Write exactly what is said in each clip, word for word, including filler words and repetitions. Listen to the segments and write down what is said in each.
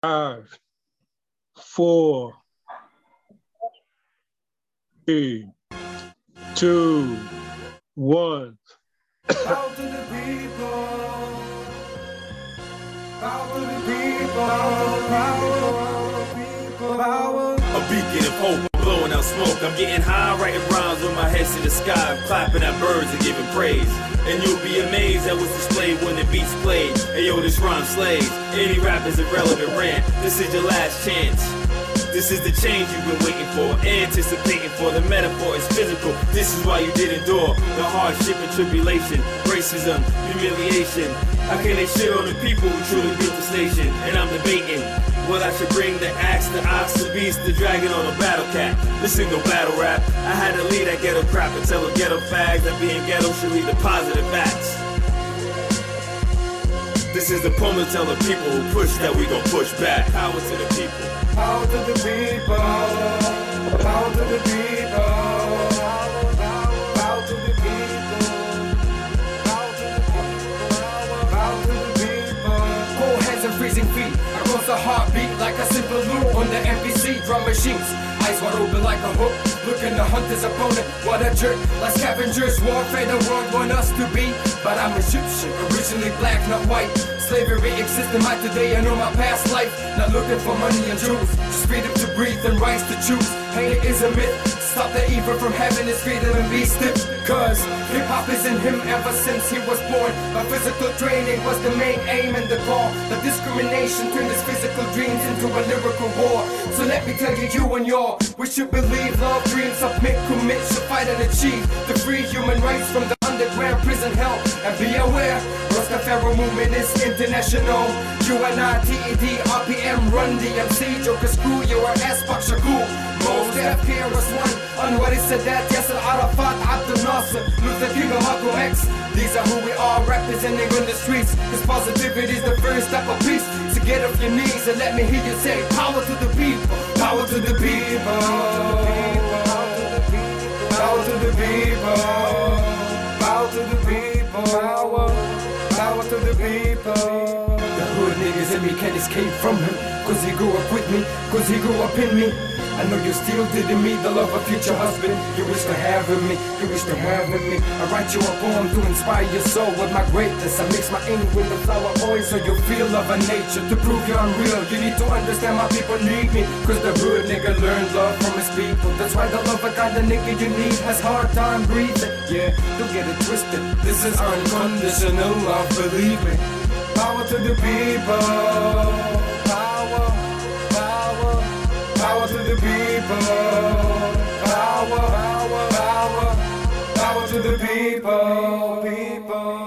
Five, four, three, two, one. Bow to the people. Bow to the people. Bow to the people. Bow to the people. A beacon of hope. Blowing out smoke, I'm getting high, writing rhymes with my head to the sky, I'm clapping at birds and giving praise. And you'll be amazed at what's displayed when the beats played. Ayo, this rhyme slays. Any rap is a relevant rant. This is your last chance. This is the change you've been waiting for, anticipating for. The metaphor is physical. This is why you did endure the hardship and tribulation, racism, humiliation. How can they shit on the people who truly built the station? And I'm debating. Well, I should bring the axe, the ox, the beast, the dragon on a battle cat. This ain't no battle rap. I had to lead that ghetto crap and tell the ghetto fags that being ghetto should lead to positive facts. This is the poem to tell the people who push that we gon' push back. Power to the people. Power to the people. Power to the people. Power to the people. Power to the people. Power to the people. Cold hands and freezing feet. I cross the heartbeat like a simple loop on the N B C drum machines. Eyes wide open like a hook, looking to hunt his opponent. What a jerk, like scavengers, warfare the world want us to be. But I'm Egyptian, originally black, not white. Slavery exists in my today and on my past life. Not looking for money and jewels, just freedom to breathe and rights to choose. Hate is a myth, stop the evil from heaven is freedom and be stiff. Cause hip-hop is in him ever since he was born. My physical training was the main aim and the goal. The discrimination turned his physical dreams into a lyrical war. So let me tell you, you and your we should believe, love, dream, submit, commit, should fight and achieve the free human rights from the underground prison hell. And be aware, Rastafari movement is international. U N I T E D, R P M, Run D M C, Joker, Screw, you are ass, fuck, Shakur. Most F K R is one, Anwar Sadat, Yasser Arafat, Abdel Nasser, Luther King, Malcolm X. These are who we are representing on the streets. His positivity is the first step of peace. So get off your knees and let me hear you say, power to the people, power to the people. Power to the people, power to the people, power, power to the people. The hood niggas in me can't escape from him, cause he grew up with me, cause he grew up in me. I know you still didn't meet the love of future husband you wish to have in me, you wish to have in me. I write you a poem to inspire your soul with my greatness. I mix my ink with the flower oil so you feel love and nature. To prove you're unreal, you need to understand my people need me. Cause the hood nigga learned love from his people. That's why the love of kind of nigga you need has hard time breathing. Yeah, don't get it twisted, this is unconditional love, believe me. Power to the people. Power to the people, power, power, power, power to the people, people.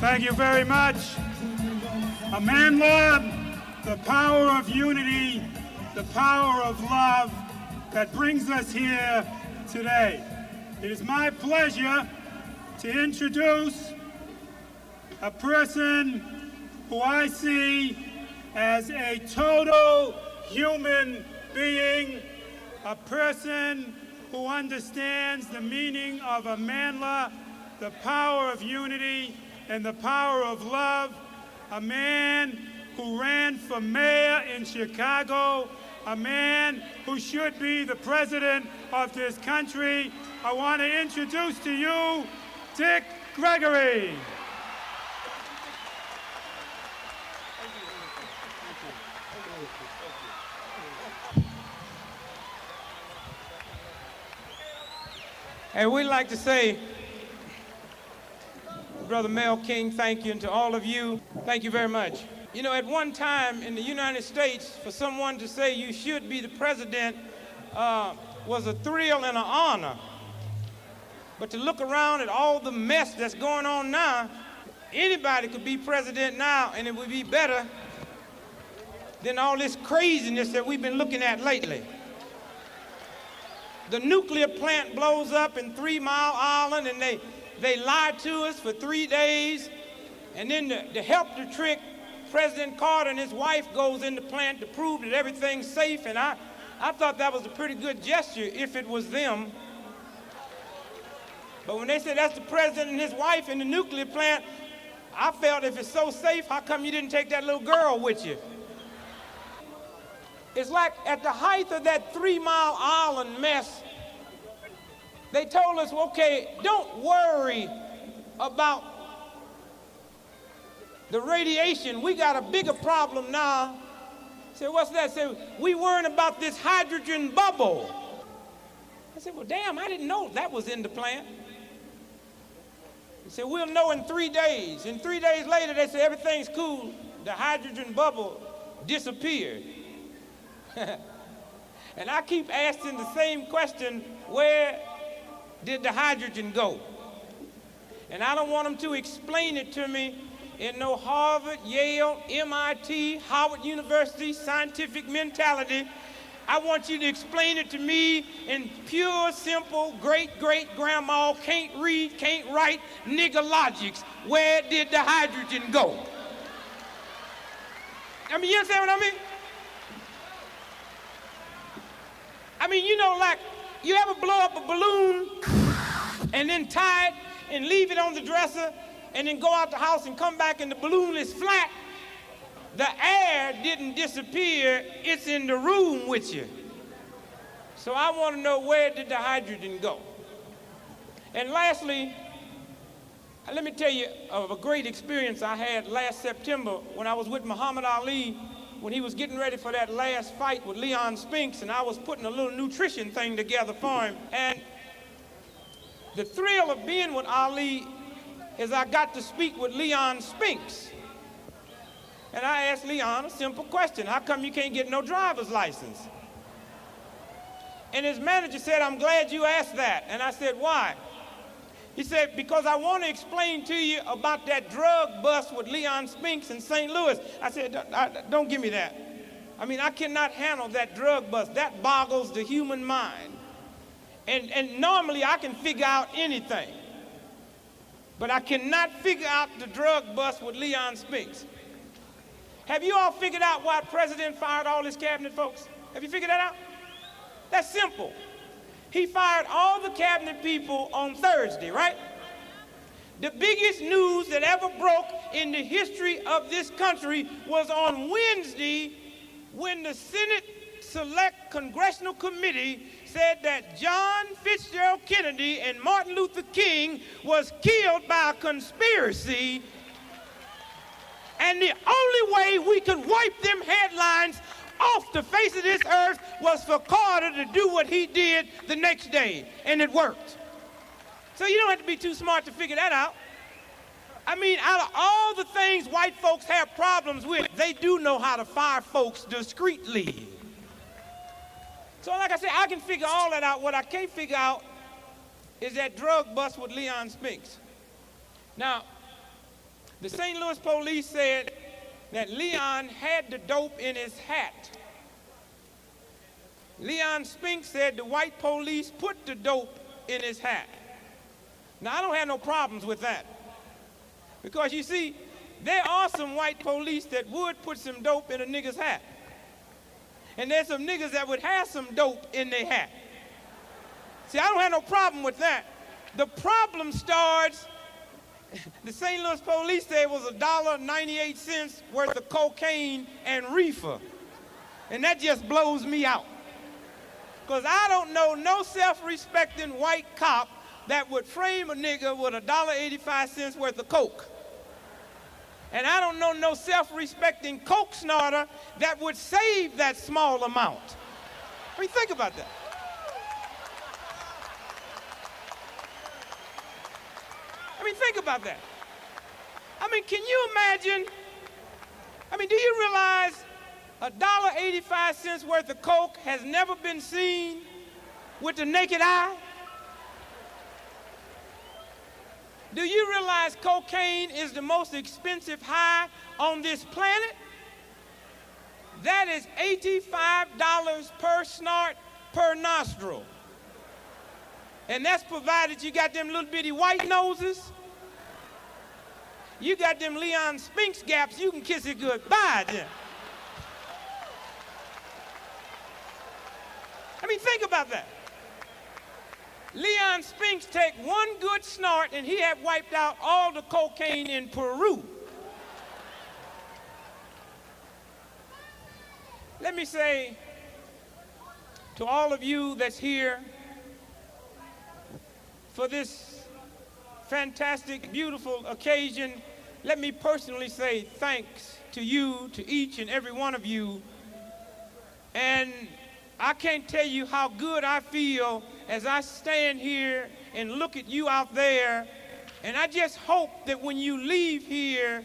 Thank you very much. A man love, the power of unity, the power of love that brings us here today. It is my pleasure to introduce a person who I see as a total human being, a person who understands the meaning of a manla, the power of unity, and the power of love, a man who ran for mayor in Chicago, a man who should be the president of this country. I want to introduce to you Dick Gregory. And we'd like to say Brother Mel King, thank you, and to all of you, thank you very much. You know, at one time in the United States, for someone to say you should be the president uh, was a thrill and an honor. But to look around at all the mess that's going on now, anybody could be president now, and it would be better than all this craziness that we've been looking at lately. The nuclear plant blows up in Three Mile Island, and they, they lied to us for three days. And then to, to help the trick, President Carter and his wife goes in the plant to prove that everything's safe. And I, I thought that was a pretty good gesture if it was them. But when they said that's the president and his wife in the nuclear plant, I felt if it's so safe, how come you didn't take that little girl with you? It's like at the height of that Three Mile Island mess, they told us, okay, don't worry about the radiation. We got a bigger problem now. I said, what's that? I said, we worrying about this hydrogen bubble. I said, well, damn, I didn't know that was in the plant. They said, we'll know in three days. And three days later, they said, everything's cool. The hydrogen bubble disappeared. And I keep asking the same question, where did the hydrogen go? And I don't want them to explain it to me in no Harvard, Yale, M I T, Howard University scientific mentality. I want you to explain it to me in pure, simple, great-great-grandma, can't read, can't write, nigger logics. Where did the hydrogen go? I mean, you understand what I mean? I mean, you know, like, you ever blow up a balloon and then tie it and leave it on the dresser and then go out the house and come back and the balloon is flat? The air didn't disappear, it's in the room with you. So I want to know, where did the hydrogen go? And lastly, let me tell you of a great experience I had last September when I was with Muhammad Ali, when he was getting ready for that last fight with Leon Spinks, and I was putting a little nutrition thing together for him. And the thrill of being with Ali is I got to speak with Leon Spinks. And I asked Leon a simple question: how come you can't get no driver's license? And his manager said, I'm glad you asked that. And I said, why? He said, because I want to explain to you about that drug bust with Leon Spinks in Saint Louis. I said, don't, don't give me that. I mean, I cannot handle that drug bust. That boggles the human mind. And, and normally I can figure out anything. But I cannot figure out the drug bust with Leon Spinks. Have you all figured out why the president fired all his cabinet folks? Have you figured that out? That's simple. He fired all the cabinet people on Thursday, right? The biggest news that ever broke in the history of this country was on Wednesday when the Senate Select Congressional Committee said that John Fitzgerald Kennedy and Martin Luther King was killed by a conspiracy, and the only way we could wipe them headlines off the face of this earth was for Carter to do what he did the next day, and it worked. So you don't have to be too smart to figure that out. I mean, out of all the things white folks have problems with, they do know how to fire folks discreetly. So like I said, I can figure all that out. What I can't figure out is that drug bust with Leon Spinks. Now, the Saint Louis police said that Leon had the dope in his hat. Leon Spinks said the white police put the dope in his hat. Now, I don't have no problems with that. Because, you see, there are some white police that would put some dope in a nigger's hat. And there's some niggas that would have some dope in their hat. See, I don't have no problem with that. The problem starts... The Saint Louis police said it was a dollar ninety-eight cents worth of cocaine and reefer. And that just blows me out. Because I don't know no self-respecting white cop that would frame a nigga with a dollar eighty-five cents worth of coke. And I don't know no self-respecting coke snorter that would save that small amount. I mean, think about that. I mean, think about that. I mean, can you imagine? I mean, do you realize a dollar eighty-five cents worth of Coke has never been seen with the naked eye? Do you realize cocaine is the most expensive high on this planet? That is eighty-five dollars per snort per nostril. And that's provided you got them little bitty white noses. You got them Leon Spinks gaps, you can kiss it goodbye then. I mean, think about that. Leon Spinks take one good snort and he had wiped out all the cocaine in Peru. Let me say to all of you that's here for this fantastic, beautiful occasion, let me personally say thanks to you, to each and every one of you. And I can't tell you how good I feel as I stand here and look at you out there. And I just hope that when you leave here,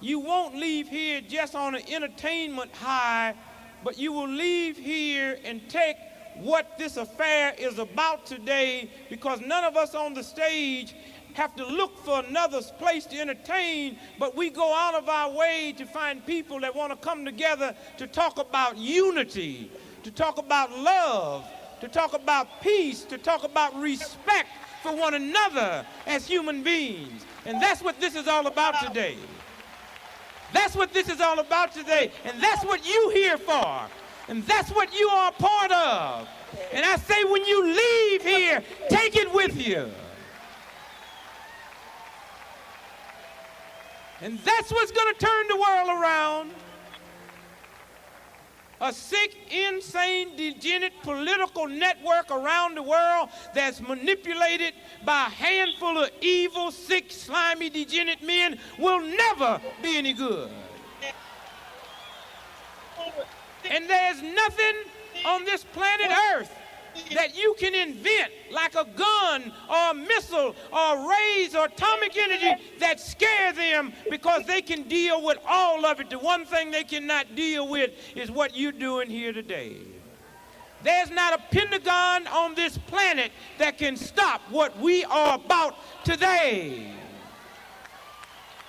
you won't leave here just on an entertainment high, but you will leave here and take what this affair is about today, because none of us on the stage have to look for another place to entertain, but we go out of our way to find people that want to come together to talk about unity, to talk about love, to talk about peace, to talk about respect for one another as human beings. And that's what this is all about today. That's what this is all about today. And that's what you're here for. And that's what you are a part of. And I say when you leave here, take it with you. And that's what's going to turn the world around. A sick, insane, degenerate political network around the world that's manipulated by a handful of evil, sick, slimy, degenerate men will never be any good. And there's nothing on this planet Earth that you can invent, like a gun or a missile or a rays or atomic energy, that scare them, because they can deal with all of it. The one thing they cannot deal with is what you're doing here today. There's not a Pentagon on this planet that can stop what we are about today.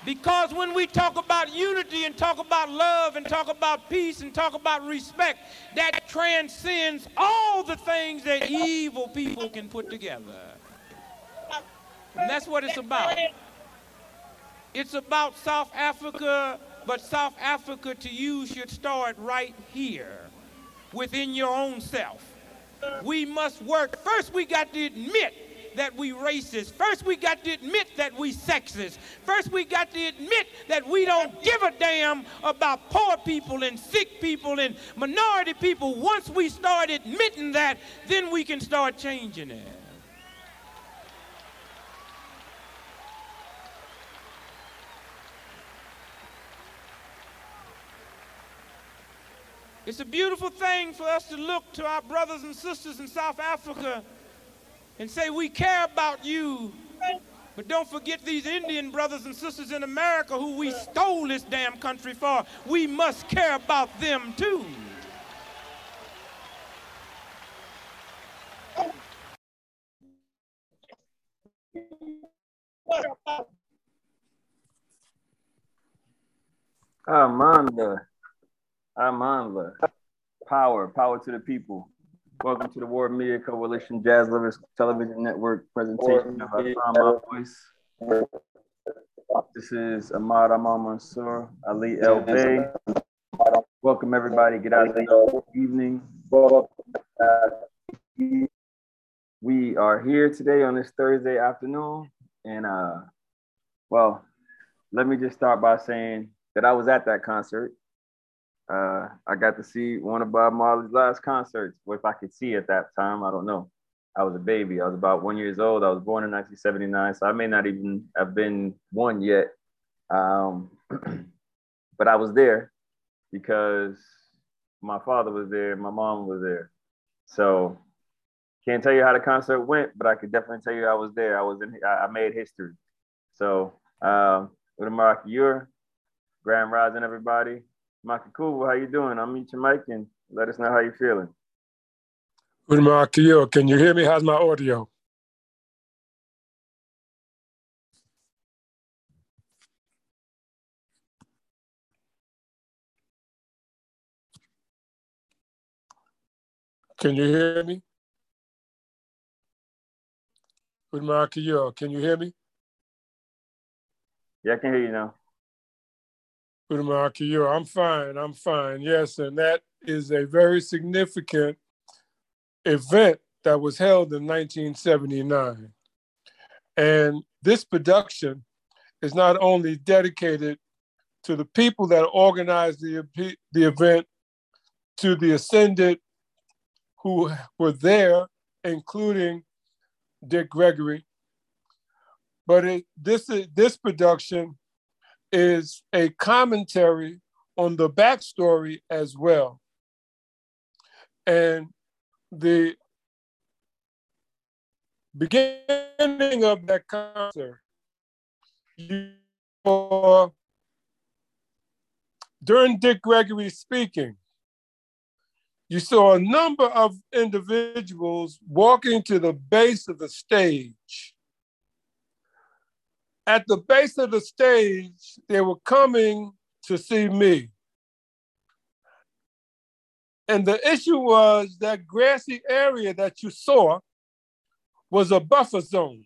Because when we talk about unity and talk about love and talk about peace and talk about respect, that transcends all the things that evil people can put together. And that's what it's about. It's about South Africa, but South Africa to you should start right here, within your own self. We must work. First, we got to admit that we racist. First, we got to admit that we sexist. First, we got to admit that we don't give a damn about poor people and sick people and minority people. Once we start admitting that, then we can start changing it. It's a beautiful thing for us to look to our brothers and sisters in South Africa and say, we care about you, but don't forget these Indian brothers and sisters in America who we stole this damn country for. We must care about them too. Amanda, Amanda, power, power to the people. Welcome to the World Media Coalition Jazz Lovers Television Network presentation of I Found My Voice. This is Ahmad Amal Mansour, Ali El Bey. Welcome everybody, get out of the evening. We are here today on this Thursday afternoon. And uh, well, let me just start by saying that I was at that concert. Uh, I got to see one of Bob Marley's last concerts, which I could see at that time. I don't know. I was a baby. I was about one years old. I was born in nineteen seventy-nine, so I may not even have been one yet. Um, but I was there because my father was there, my mom was there. So can't tell you how the concert went, but I could definitely tell you I was there. I was in. I made history. So uh, Utamaki, you're Grand Rising, everybody. Makakubu, how you doing? I'll meet you, Mike, and let us know how you're feeling. Utamaki, can you hear me? How's my audio? Can you hear me? Utamaki, can you hear me? Yeah, I can hear you now. I'm fine, I'm fine. Yes, and that is a very significant event that was held in nineteen seventy-nine. And this production is not only dedicated to the people that organized the, the event, to the ascended who were there, including Dick Gregory, but it, this, this production is a commentary on the backstory as well. And the beginning of that concert, you saw, during Dick Gregory's speaking, you saw a number of individuals walking to the base of the stage. At the base of the stage, they were coming to see me. And the issue was that grassy area that you saw was a buffer zone.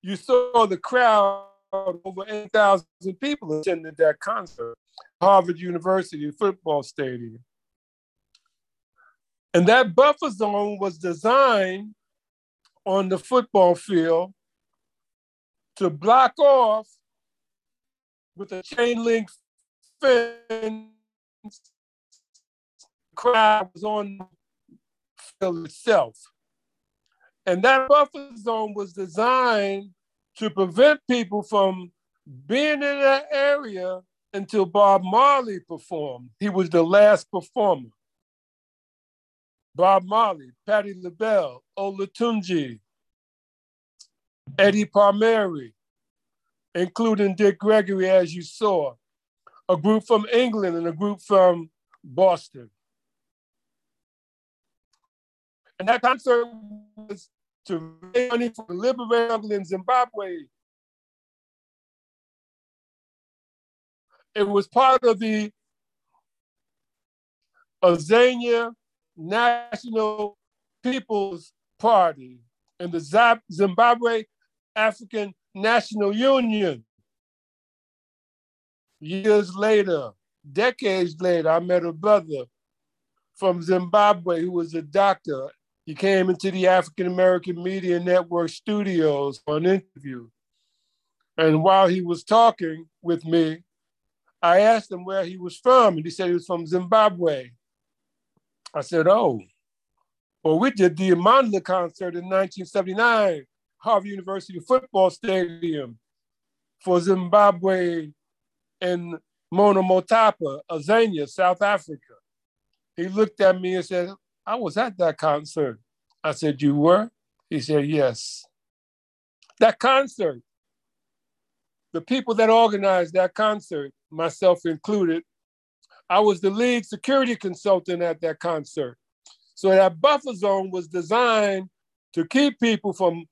You saw the crowd, over eight thousand people attended that concert, Harvard University football stadium. And that buffer zone was designed on the football field to block off with a chain link fence. The crowd was on the field itself. And that buffer zone was designed to prevent people from being in that area until Bob Marley performed. He was the last performer. Bob Marley, Patti LaBelle, Olatunji, Eddie Palmieri, including Dick Gregory, as you saw, a group from England and a group from Boston. And that concert was to raise money for the liberation in Zimbabwe. It was part of the Azania National People's Party and the Zimbabwe African National Union. Years later, decades later, I met a brother from Zimbabwe who was a doctor. He came into the African American Media Network studios for an interview. And while he was talking with me, I asked him where he was from, and he said he was from Zimbabwe. I said, oh, well, we did the Mandela concert in nineteen seventy-nine, Harvard University football stadium for Zimbabwe and Mona Motapa, Azania, South Africa. He looked at me and said, I was at that concert. I said, you were? He said, yes. That concert, the people that organized that concert, myself included, I was the lead security consultant at that concert. So that buffer zone was designed to keep people from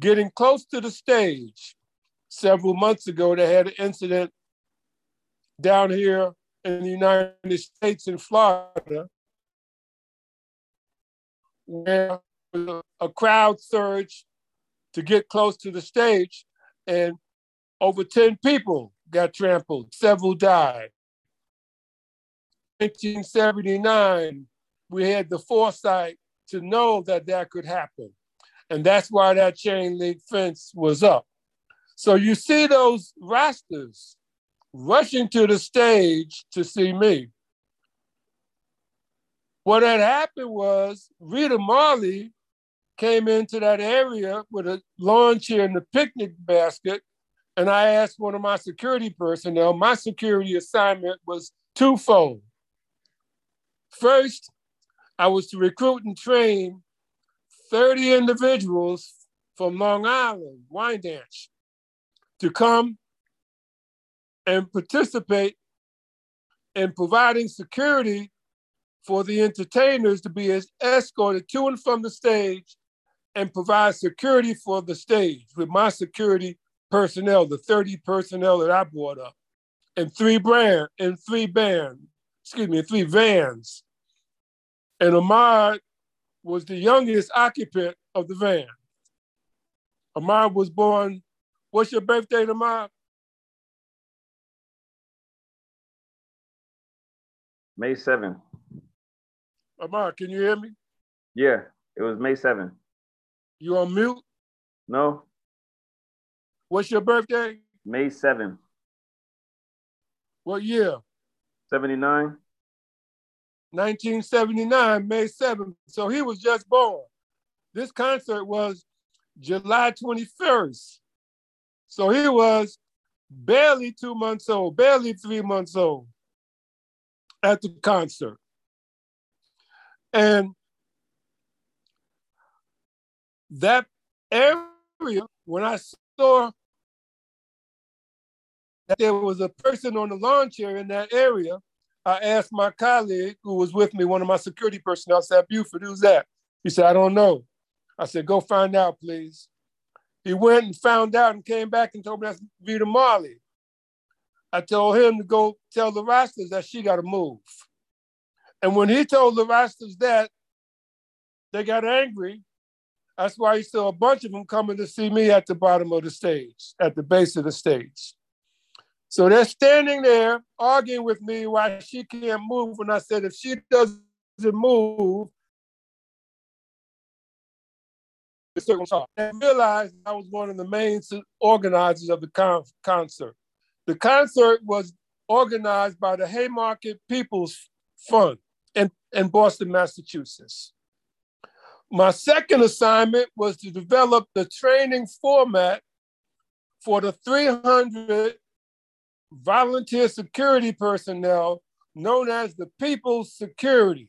getting close to the stage. Several months ago, they had an incident down here in the United States in Florida, where a crowd surged to get close to the stage, and over ten people got trampled, several died. nineteen seventy-nine, we had the foresight to know that that could happen. And that's why that chain link fence was up. So you see those rosters rushing to the stage to see me. What had happened was Rita Marley came into that area with a lawn chair and a picnic basket. And I asked one of my security personnel, my security assignment was twofold. First, I was to recruit and train thirty individuals from Long Island, Wyandanch, to come and participate in providing security for the entertainers to be escorted to and from the stage and provide security for the stage with my security personnel, the thirty personnel that I brought up, and three brand and three band, excuse me, three vans. And Ahmad was the youngest occupant of the van. Ahmad was born, what's your birthday, Ahmad? May seventh. Ahmad, can you hear me? Yeah, it was May seventh. You on mute? No. What's your birthday? May seventh. What year? seventy-nine. nineteen seventy-nine, May seventh. So he was just born. This concert was July twenty-first. So he was barely two months old, barely three months old at the concert. And that area, when I saw that there was a person on the lawn chair in that area, I asked my colleague who was with me, one of my security personnel, I said, Buford, who's that? He said, I don't know. I said, go find out, please. He went and found out and came back and told me that's Rita Marley. I told him to go tell the Rastas that she got to move. And when he told the Rastas that, they got angry. That's why he saw a bunch of them coming to see me at the bottom of the stage, at the base of the stage. So they're standing there arguing with me why she can't move. And I said, if she doesn't move, I realized I was one of the main organizers of the con- concert. The concert was organized by the Haymarket People's Fund in, in Boston, Massachusetts. My second assignment was to develop the training format for the three hundred volunteer security personnel known as the People's Security.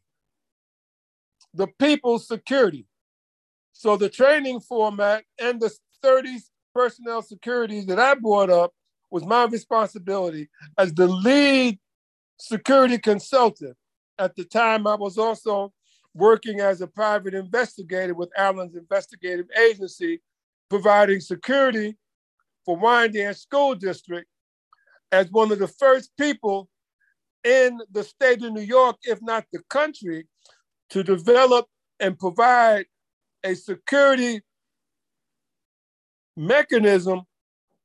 The People's Security. So the training format and the thirty personnel security that I brought up was my responsibility as the lead security consultant. At the time, I was also working as a private investigator with Allen's investigative agency, providing security for Wyandanch School District as one of the first people in the state of New York, if not the country, to develop and provide a security mechanism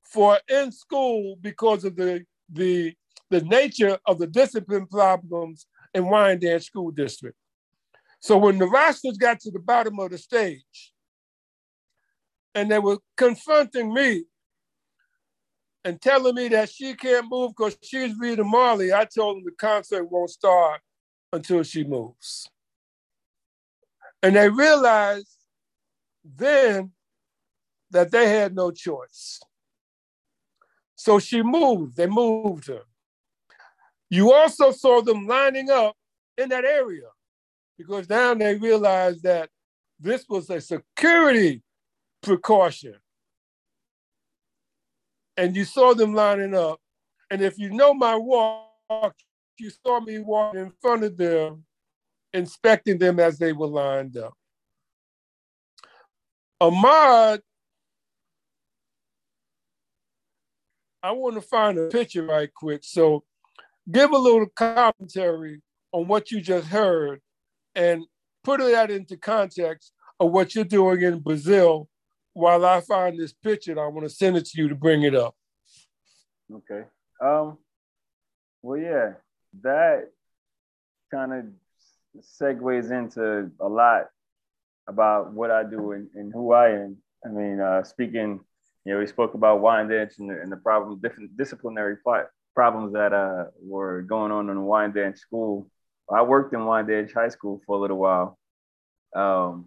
for in school because of the, the, the nature of the discipline problems in Wyandanch School District. So when the Rastas got to the bottom of the stage and they were confronting me and telling me that she can't move because she's Rita Marley, I told them the concert won't start until she moves. And they realized then that they had no choice. So she moved, they moved her. You also saw them lining up in that area because now they realized that this was a security precaution. And you saw them lining up. And if you know my walk, you saw me walk in front of them, inspecting them as they were lined up. Ahmad, I want to find a picture right quick. So give a little commentary on what you just heard and put that into context of what you're doing in Brazil while I find this picture, and I want to send it to you to bring it up. Okay. Um, well, yeah, that kind of segues into a lot about what I do and, and who I am. I mean, uh, speaking, you know, we spoke about Wyandanch and the, and the problem, different disciplinary problems that uh, were going on in the Wyandanch school. I worked in Wyandanch High School for a little while. Um,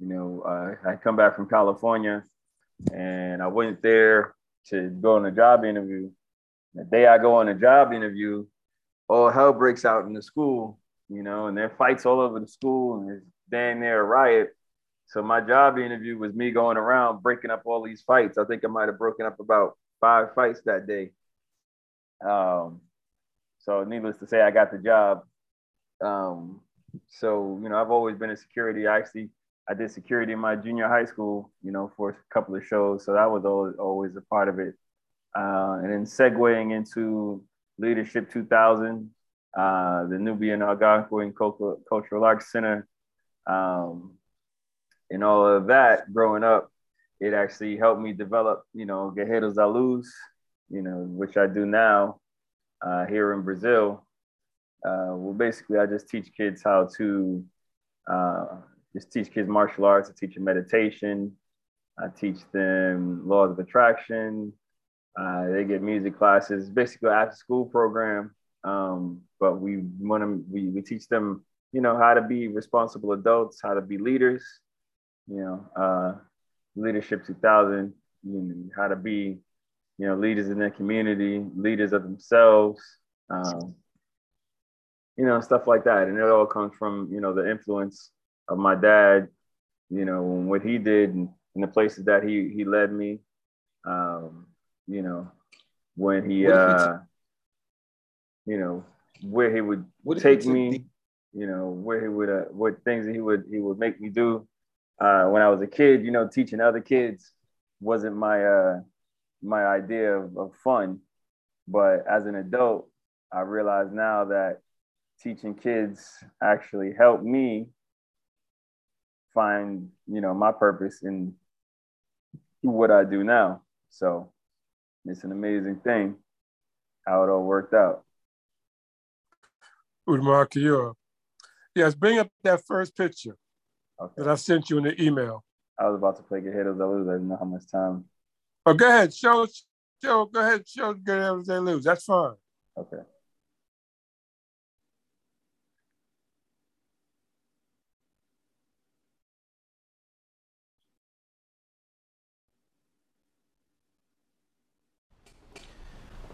You know, uh, I come back from California and I went there to go on a job interview. The day I go on a job interview, all hell breaks out in the school, you know, and there are fights all over the school and there's damn near a riot. So my job interview was me going around breaking up all these fights. I think I might have broken up about five fights that day. Um, so needless to say, I got the job. Um, so, you know, I've always been in security. I actually, I did security in my junior high school, you know, for a couple of shows. So that was always, always a part of it. Uh, and then segueing into Leadership two thousand, uh, the Nubian Algonquin Cultural Arts Center, um, and all of that growing up, it actually helped me develop, you know, Guerreiros da Luz, you know, which I do now uh, here in Brazil. Uh, well, basically, I just teach kids how to, uh, just teach kids martial arts, I teach them meditation, I teach them laws of attraction. Uh, they get music classes, basically after school program. Um, but we want to, we, we teach them, you know, how to be responsible adults, how to be leaders, you know, uh, Leadership two thousand, you know, how to be, you know, leaders in their community, leaders of themselves, um, you know, stuff like that. And it all comes from, you know, the influence of my dad, you know, and what he did and, and the places that he, he led me. Um, you know, when he, uh, you know, where he would take me, you know, where he would, uh, what things that he would, he would make me do. Uh, when I was a kid, you know, teaching other kids wasn't my, uh, my idea of, of fun. But as an adult, I realize now that teaching kids actually helped me find, you know, my purpose in what I do now. So it's an amazing thing how it all worked out. Udmarkiura. Yes, bring up that first picture okay. that I sent you in the email. I was about to play Guerreiros da Luz. I didn't know how much time. Oh, go ahead. Show, show, go ahead. Show Guerreiros da Luz. That's fine. Okay.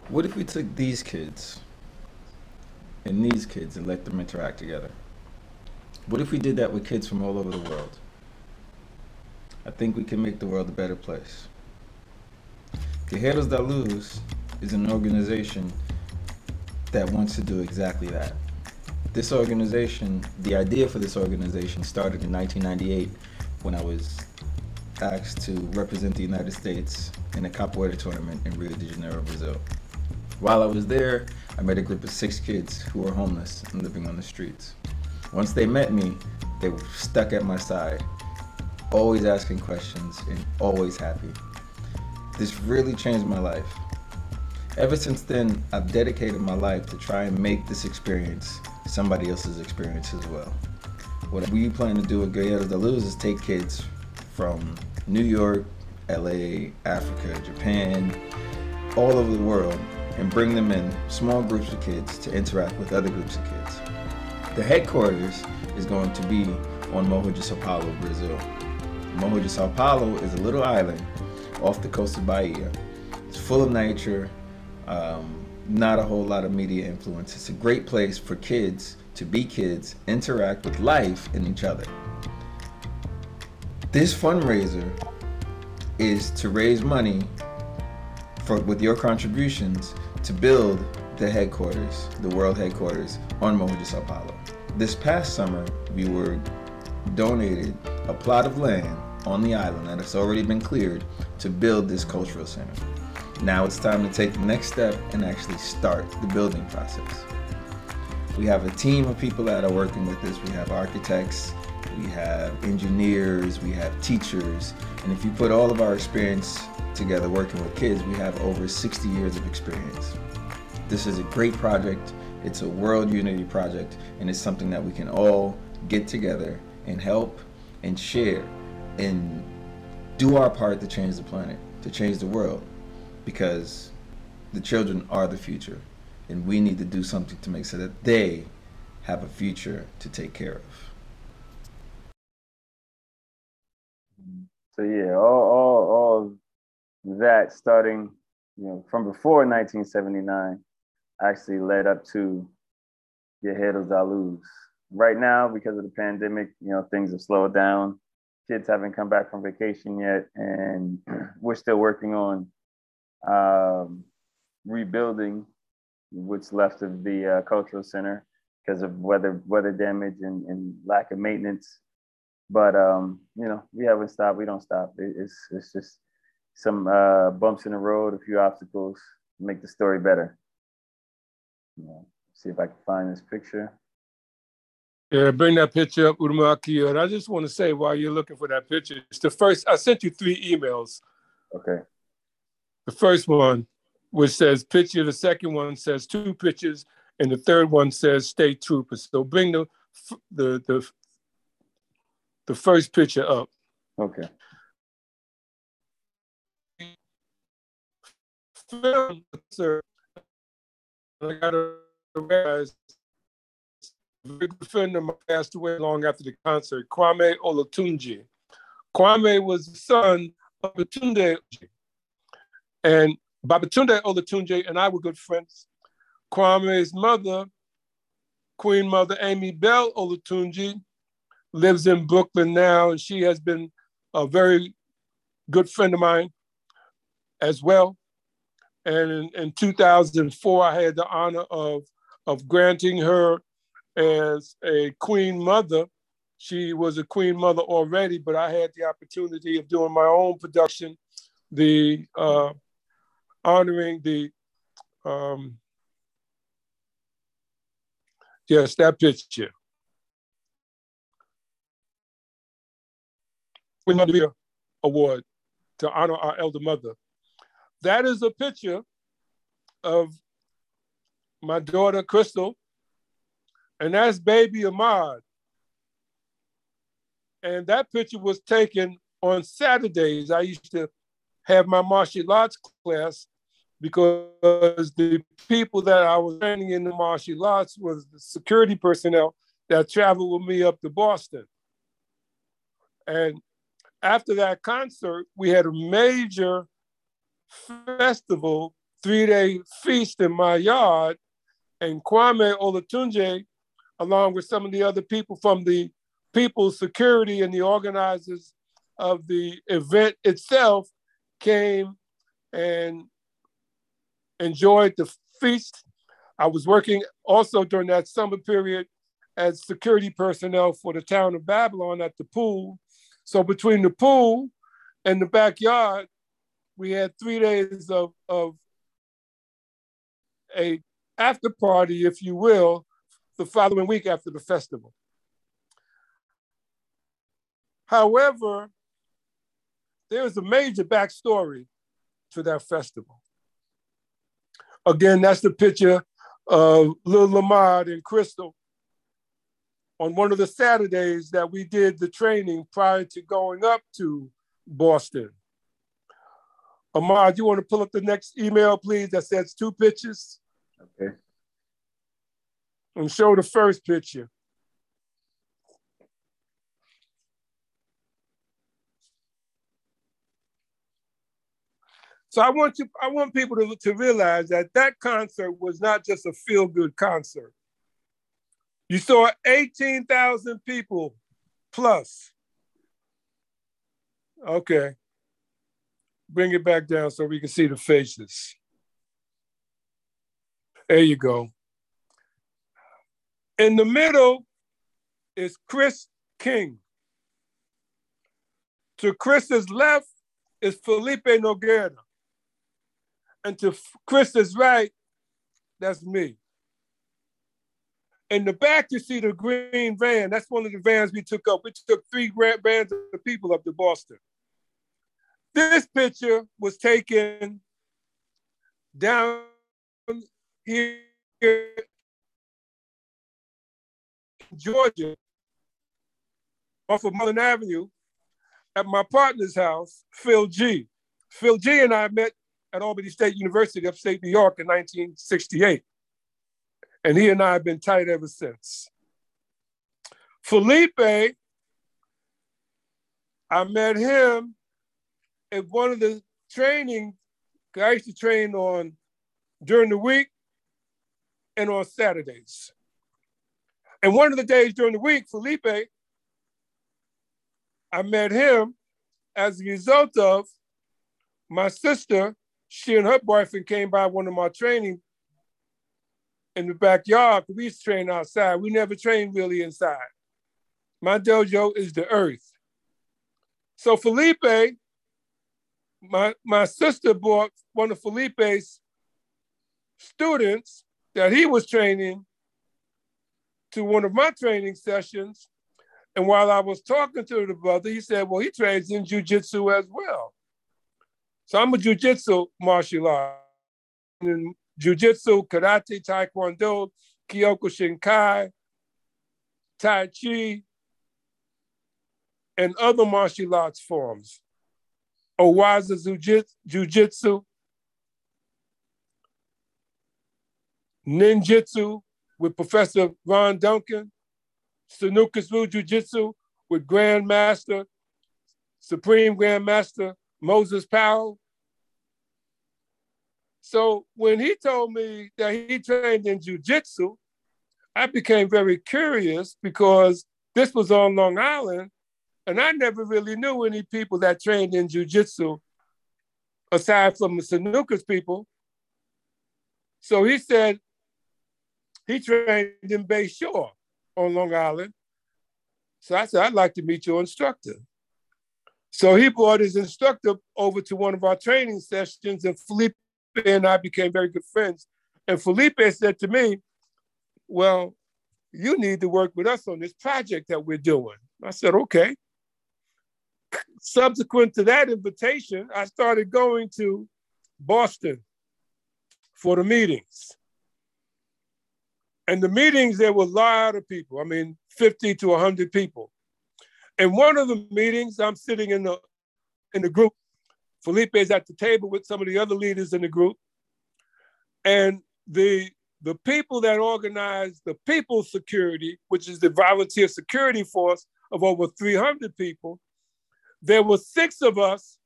What if we took these kids and these kids and let them interact together? What if we did that with kids from all over the world? I think we can make the world a better place. Guerreiros da Luz is an organization that wants to do exactly that. This organization, the idea for this organization started in nineteen ninety-eight when I was asked to represent the United States in a capoeira tournament in Rio de Janeiro, Brazil. While I was there, I met a group of six kids who were homeless and living on the streets. Once they met me, they were stuck at my side, always asking questions and always happy. This really changed my life. Ever since then, I've dedicated my life to try and make this experience somebody else's experience as well. What we plan to do with Guerreiros da Luz is take kids from New York, L A, Africa, Japan, all over the world, and bring them in small groups of kids to interact with other groups of kids. The headquarters is going to be on Morro de Sao Paulo, Brazil. Morro de Sao Paulo is a little island off the coast of Bahia. It's full of nature, um, not a whole lot of media influence. It's a great place for kids to be kids, interact with life and each other. This fundraiser is to raise money for, with your contributions, to build the headquarters, the world headquarters on Morro de Sao Paulo. This past summer, we were donated a plot of land on the island that has already been cleared to build this cultural center. Now it's time to take the next step and actually start the building process. We have a team of people that are working with this. We have architects, we have engineers, we have teachers, and if you put all of our experience together working with kids, we have over sixty years of experience. This is a great project, it's a world unity project, and it's something that we can all get together and help and share and do our part to change the planet, to change the world, because the children are the future, and we need to do something to make sure that they have a future to take care of. So yeah, all, all, all of that starting, you know, from before nineteen seventy-nine actually led up to Guerreiros da Luz. Right now, because of the pandemic, you know, things have slowed down. Kids haven't come back from vacation yet, and we're still working on um, rebuilding what's left of the uh, cultural center because of weather weather damage and, and lack of maintenance. But um, you know, we haven't stopped. We don't stop. It, it's it's just some uh, bumps in the road, a few obstacles, make the story better. Yeah. See if I can find this picture. Yeah, bring that picture up, Udumaki. And I just want to say, while you're looking for that picture, it's the first. I sent you three emails. Okay. The first one, which says picture. The second one says two pictures, and the third one says state troopers. So bring the the the the first picture up. Okay. I got to realize a good friend of mine passed away long after the concert, Kwame Olatunji. Kwame was the son of Babatunde Olatunji. And Babatunde Olatunji and I were good friends. Kwame's mother, Queen Mother Amy Bell Olatunji, lives in Brooklyn now, and she has been a very good friend of mine as well. And in, in two thousand four, I had the honor of, of granting her as a queen mother. She was a queen mother already, but I had the opportunity of doing my own production, the uh, honoring the, um, yes, that picture. Queen Mother Award to honor our elder mother. That is a picture of my daughter, Crystal, and that's baby Ahmad. And that picture was taken on Saturdays. I used to have my martial arts class because the people that I was training in the martial arts was the security personnel that traveled with me up to Boston. And after that concert, we had a major festival, three-day feast in my yard, and Kwame Olatunji, along with some of the other people from the People's Security and the organizers of the event itself, came and enjoyed the feast. I was working also during that summer period as security personnel for the town of Babylon at the pool. So between the pool and the backyard, we had three days of, of a after party, if you will, the following week after the festival. However, there is a major backstory to that festival. Again, that's the picture of Lil Lamar and Crystal on one of the Saturdays that we did the training prior to going up to Boston. Ahmad, you want to pull up the next email, please, that says two pictures? Okay. And show the first picture. So I want you, I want people to, to realize that that concert was not just a feel-good concert. You saw eighteen thousand people plus. Okay. Bring it back down so we can see the faces. There you go. In the middle is Chris King. To Chris's left is Felipe Noguera. And to Chris's right, that's me. In the back, you see the green van. That's one of the vans we took up. We took three grand vans of the people up to Boston. This picture was taken down here in Georgia off of Mullen Avenue at my partner's house, Phil G. Phil G and I met at Albany State University, upstate New York in nineteen sixty-eight. And he and I have been tight ever since. Felipe, I met him at one of the training, I used to train on during the week and on Saturdays. And one of the days during the week, Felipe, I met him as a result of my sister, she and her boyfriend came by one of my training in the backyard, we used to train outside. We never trained really inside. My dojo is the earth. So Felipe, my, my sister bought one of Felipe's students that he was training to one of my training sessions. And while I was talking to the brother, he said, well, he trains in jujitsu as well. So I'm a jujitsu martial art. In jujitsu, karate, taekwondo, Kyokushin Kai, tai chi, and other martial arts forms. Owaza jujitsu, ninjutsu with Professor Ron Duncan, Sanukasru Jiu-Jitsu with Grandmaster, Supreme Grandmaster Moses Powell. So when he told me that he trained in Jiu-Jitsu, I became very curious because this was on Long Island and I never really knew any people that trained in Jiu-Jitsu aside from the Sanukas people. So he said he trained in Bay Shore on Long Island. So I said, I'd like to meet your instructor. So he brought his instructor over to one of our training sessions and Felipe and I became very good friends. And Felipe said to me, well, you need to work with us on this project that we're doing. I said, okay. Subsequent to that invitation, I started going to Boston for the meetings. And the meetings, there were a lot of people. I mean, fifty to one hundred people. And one of the meetings, I'm sitting in the, in the group. Felipe is at the table with some of the other leaders in the group. And the, the people that organized the People's Security, which is the volunteer security force of over three hundred people, there were six of us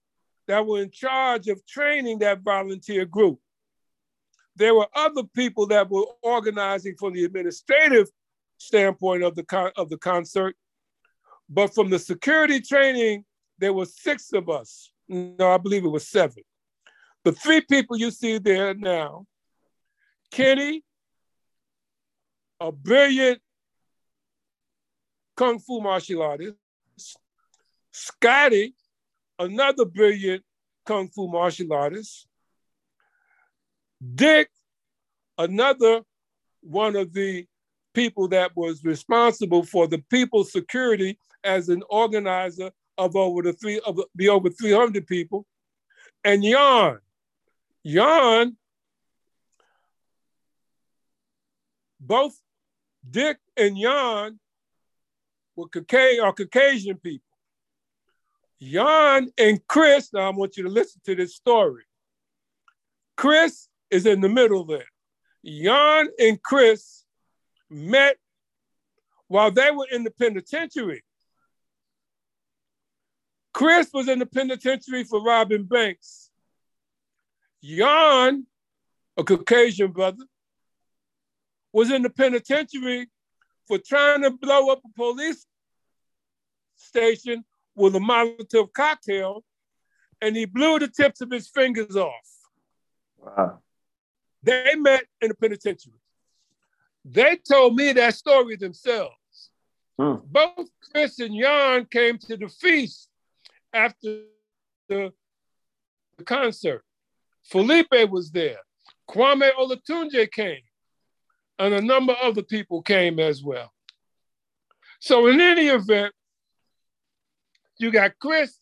that were in charge of training that volunteer group. There were other people that were organizing from the administrative standpoint of the, con- of the concert, but from the security training, there were six of us. No, I believe it was seven. The three people you see there now, Kenny, a brilliant Kung Fu martial artist, Scotty, another brilliant Kung Fu martial artist, Dick, another one of the people that was responsible for the People's Security as an organizer of over the three of the over three hundred people, and Jan, Jan, both Dick and Jan were Caucasian people. Jan and Chris. Now I want you to listen to this story. Chris is in the middle there. Jan and Chris met while they were in the penitentiary. Chris was in the penitentiary for robbing banks. Jan, a Caucasian brother, was in the penitentiary for trying to blow up a police station with a Molotov cocktail, and he blew the tips of his fingers off. Wow. They met in the penitentiary. They told me that story themselves. Hmm. Both Chris and Jan came to the feast after the, the concert. Felipe was there. Kwame Olatunji came. And a number of other people came as well. So in any event, you got Chris,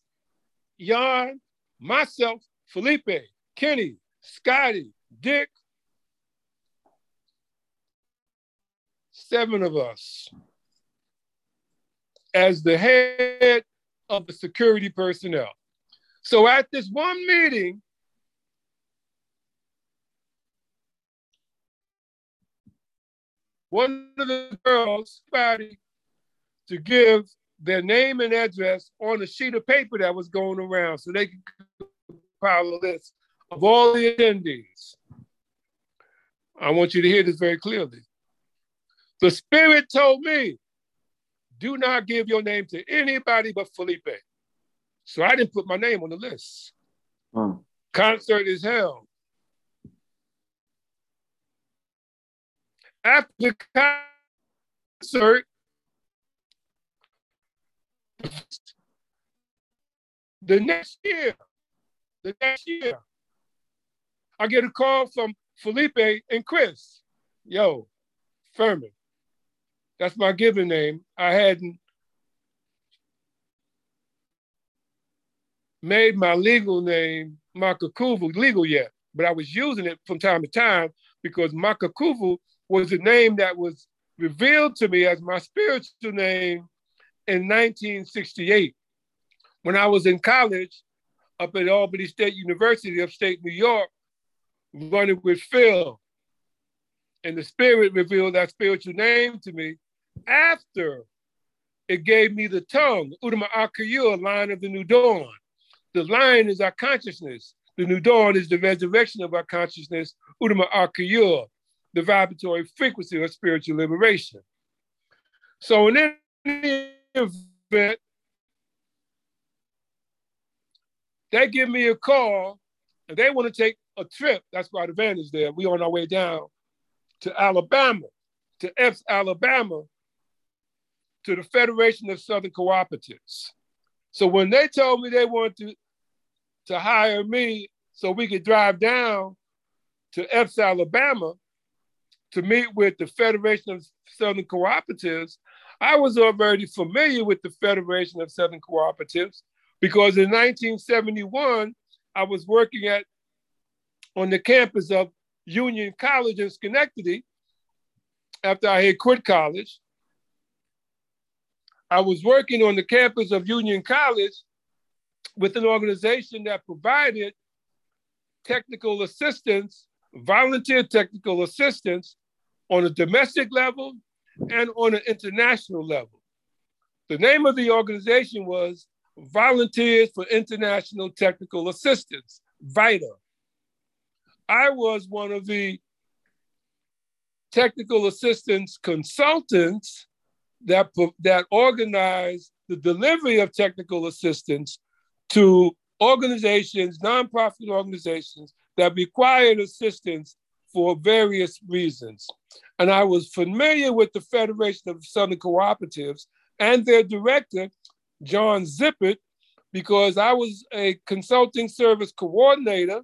Jan, myself, Felipe, Kenny, Scotty, Dick, seven of us, as the head of the security personnel. So at this one meeting, one of the girls decided to give their name and address on a sheet of paper that was going around so they could compile a list of all the attendees. I want you to hear this very clearly. The spirit told me, do not give your name to anybody but Felipe. So I didn't put my name on the list. Mm. Concert is held. after the concert, the next year, the next year, I get a call from Felipe and Chris. Yo, Furman. That's my given name. I hadn't made my legal name Makakuvu legal yet, but I was using it from time to time because Makakuvu was the name that was revealed to me as my spiritual name in nineteen sixty-eight. When I was in college up at Albany State University, upstate New York, running with Phil. And the spirit revealed that spiritual name to me after it gave me the tongue, Udama Akayu, line of the new dawn. The line is our consciousness. The new dawn is the resurrection of our consciousness, Udama Akayu, the vibratory frequency of spiritual liberation. So in any event, they give me a call and they want to take a trip. That's why the van is there. We on our way down to Alabama, to Epps, Alabama, to the Federation of Southern Cooperatives. So when they told me they wanted to, to hire me so we could drive down to Epps, Alabama, to meet with the Federation of Southern Cooperatives, I was already familiar with the Federation of Southern Cooperatives because in nineteen seventy-one, I was working at on the campus of Union College in Schenectady. After I had quit college, I was working on the campus of Union College with an organization that provided technical assistance, volunteer technical assistance on a domestic level and on an international level. The name of the organization was Volunteers for International Technical Assistance, VITA. I was one of the technical assistance consultants that, that organized the delivery of technical assistance to organizations, nonprofit organizations that required assistance for various reasons. And I was familiar with the Federation of Southern Cooperatives and their director, John Zippert, because I was a consulting service coordinator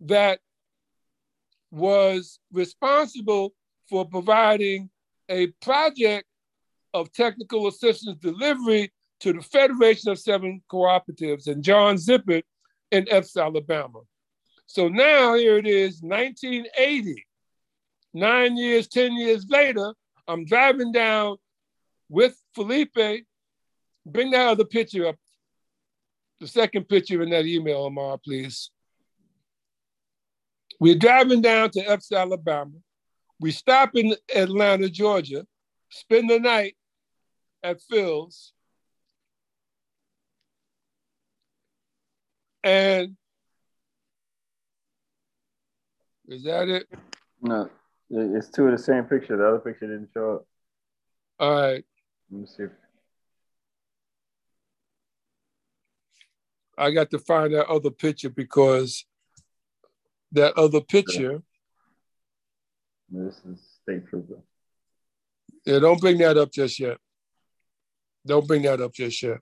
that was responsible for providing a project of technical assistance delivery to the Federation of Seven Cooperatives and John Zippert in Epps, Alabama. So now here it is, nineteen eighty. Nine years, ten years later, I'm driving down with Felipe. Bring that other picture up, the second picture in that email, Omar, please. We're driving down to Epps, Alabama. We stop in Atlanta, Georgia, spend the night at Phil's. And is that it? No, it's two of the same picture. The other picture didn't show up. All right. Let me see. I got to find that other picture because that other picture. This is state trooper. Yeah, don't bring that up just yet. Don't bring that up just yet.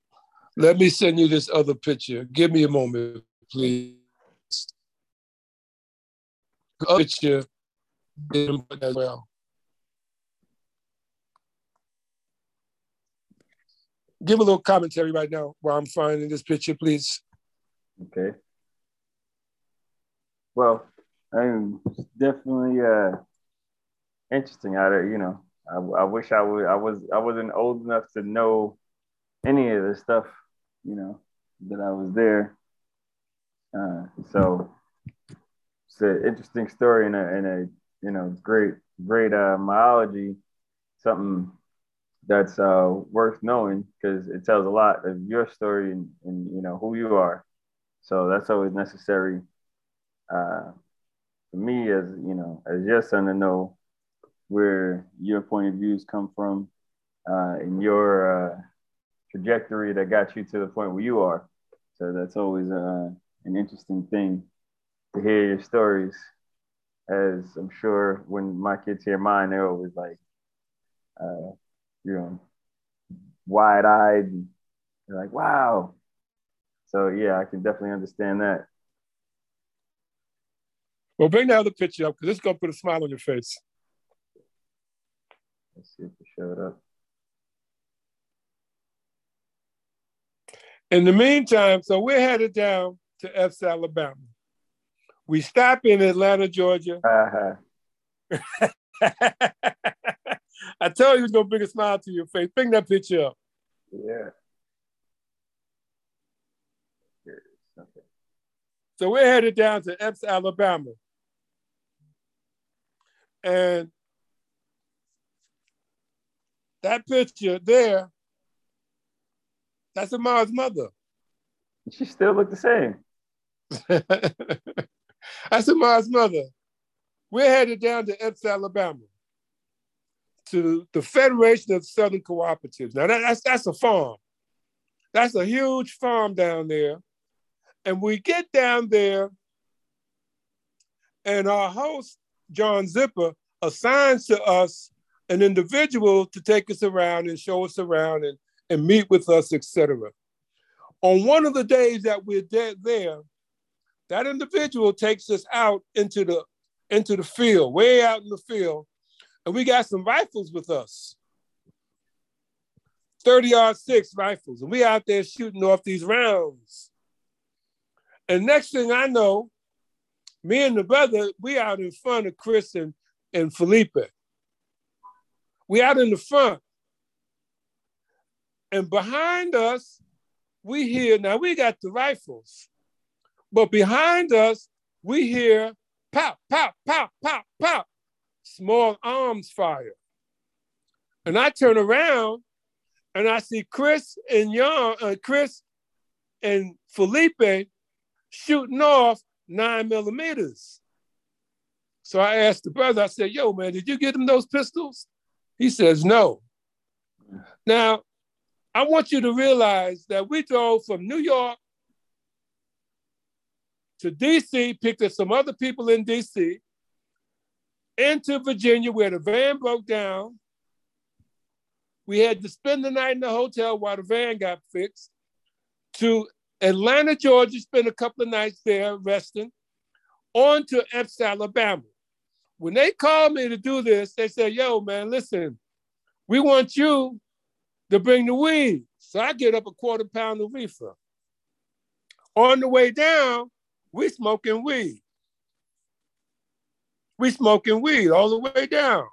Let me send you this other picture. Give me a moment, please. Picture as well. Give a little commentary right now while I'm finding this picture, please. Okay. Well, I mean, it's definitely uh, interesting out there. You know, I, I wish I would. I was. I wasn't old enough to know any of the stuff. You know, that I was there. Uh, so it's an interesting story and a, and a you know great great uh, myology. Something that's uh, worth knowing because it tells a lot of your story and, and you know who you are. So that's always necessary. Uh, for me, as you know, as your son, to know where your point of views come from uh, and your uh, trajectory that got you to the point where you are. So that's always uh, an interesting thing to hear your stories as I'm sure when my kids hear mine, they're always like, uh, you know, wide-eyed, and they're like, wow. So yeah, I can definitely understand that. Well, bring the other picture up, because it's going to put a smile on your face. Let's see if we show it up. In the meantime, so we're headed down to Epps, Alabama. We stop in Atlanta, Georgia. Uh-huh. I told you it was going to bring a smile to your face. Bring that picture up. Yeah. Okay. So we're headed down to Epps, Alabama. And that picture there, that's Amar's mother. She still looked the same. That's Amar's mother. We're headed down to Epps, Alabama, to the Federation of Southern Cooperatives. Now, that, that's, that's a farm. That's a huge farm down there. And we get down there, and our host, John Zippert, assigns to us an individual to take us around and show us around and, and meet with us, et cetera. On one of the days that we're there, that individual takes us out into the, into the field, way out in the field, and we got some rifles with us, thirty yard six rifles, and we out there shooting off these rounds. And next thing I know, me and the brother, we out in front of Chris and, and Felipe. We out in the front. And behind us, we hear, now we got the rifles, but behind us, we hear pop, pop, pop, pop, pop, small arms fire. And I turn around and I see Chris and Jan, uh, Chris and Felipe shooting off nine millimeters. So I asked the brother, I said, yo, man, did you get him those pistols? He says, no. Now, I want you to realize that we drove from New York to D C, picked up some other people in D C, into Virginia where the van broke down. We had to spend the night in the hotel while the van got fixed, to Atlanta, Georgia, spent a couple of nights there resting, on to Epps, Alabama. When they called me to do this, they said, yo, man, listen, we want you to bring the weed. So I get up a quarter pound of reefer. On the way down, we smoking weed. We smoking weed all the way down.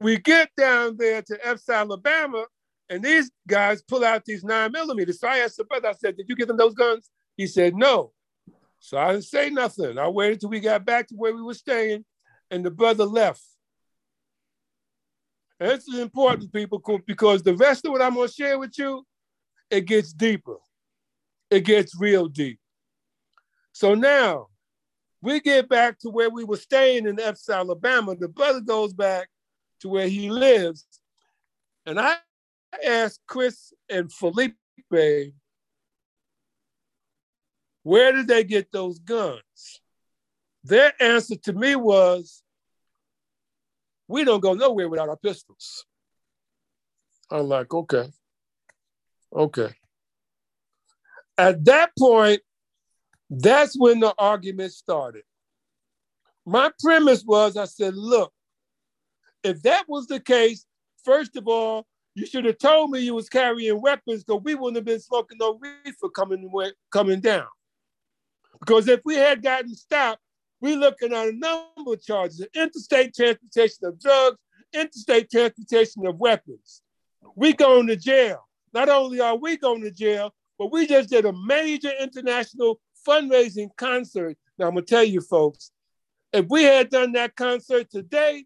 We get down there to Epps, Alabama, and these guys pull out these nine millimeters. So I asked the brother, I said, did you give them those guns? He said, no. So I didn't say nothing. I waited till we got back to where we were staying, and the brother left. And this is important, people, because the rest of what I'm going to share with you, it gets deeper. It gets real deep. So now, we get back to where we were staying in Epps, Alabama. The brother goes back to where he lives, and I asked Chris and Felipe, where did they get those guns? Their answer to me was, we don't go nowhere without our pistols. I'm like, okay, okay. At that point, that's when the argument started. My premise was, I said, look, if that was the case, first of all, you should have told me you was carrying weapons, because we wouldn't have been smoking no reefer coming, coming down. Because if we had gotten stopped, we're looking at a number of charges: interstate transportation of drugs, interstate transportation of weapons. We going to jail. Not only are we going to jail, but we just did a major international fundraising concert. Now, I'm going to tell you, folks, if we had done that concert today,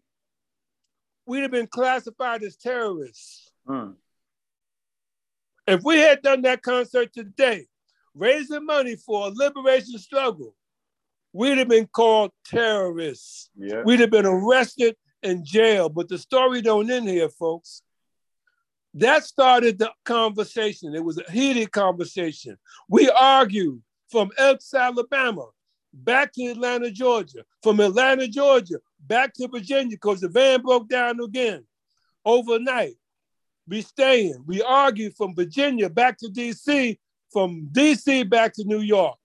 we'd have been classified as terrorists. Mm. If we had done that concert today, raising money for a liberation struggle, we'd have been called terrorists. Yeah. We'd have been arrested and jailed. But the story don't end here, folks. That started the conversation. It was a heated conversation. We argued. from Epps, Alabama, back to Atlanta, Georgia, from Atlanta, Georgia, back to Virginia, because the van broke down again. Overnight, we staying, we argued from Virginia back to D C, from D C back to New York.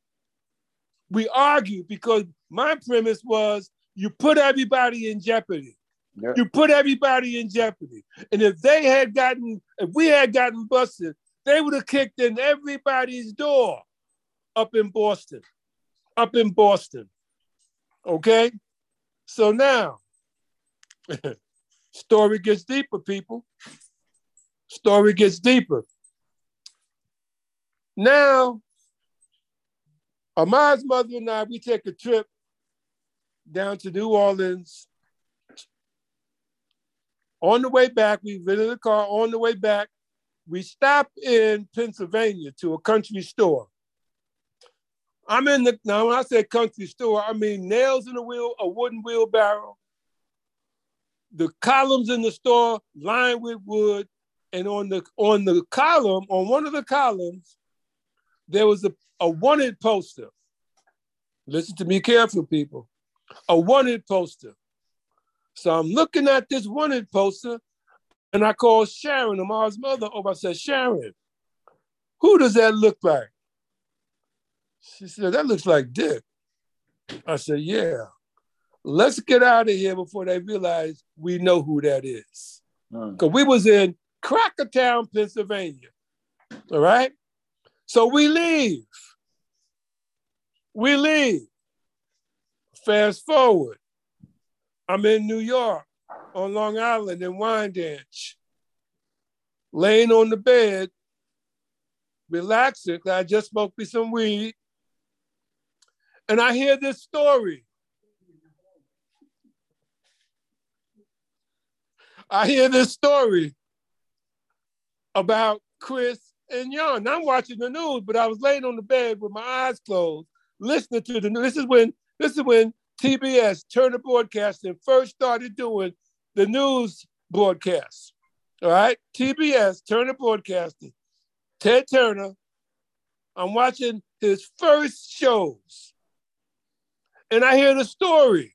We argued because my premise was you put everybody in jeopardy. Yeah. You put everybody in jeopardy. And if they had gotten, if we had gotten busted, they would have kicked in everybody's door up in Boston, up in Boston. Okay? So now, story gets deeper, people. Story gets deeper. Now, Ahmad's mother and I, we take a trip down to New Orleans. On the way back, we rented a car. On the way back, we stop in Pennsylvania to a country store. I'm in the, now when I say country store, I mean nails in a wheel, a wooden wheelbarrow, the columns in the store lined with wood, and on the on the column, on one of the columns, there was a, a wanted poster. Listen to me careful, people. A wanted poster. So I'm looking at this wanted poster, and I call Sharon, Amar's mother, over. I said, Sharon, who does that look like? She said, that looks like Dick. I said, yeah. Let's get out of here before they realize we know who that is. Because mm. we was in Crockertown, Pennsylvania. All right? So we leave. We leave. Fast forward. I'm in New York on Long Island in Wyandanch, laying on the bed, relaxing. I just smoked me some weed. And I hear this story. I hear this story about Chris and Jan. I'm watching the news, but I was laying on the bed with my eyes closed, listening to the news. This is when, this is when T B S, Turner Broadcasting, first started doing the news broadcasts. All right? T B S, Turner Broadcasting. Ted Turner, I'm watching his first shows. And I hear the story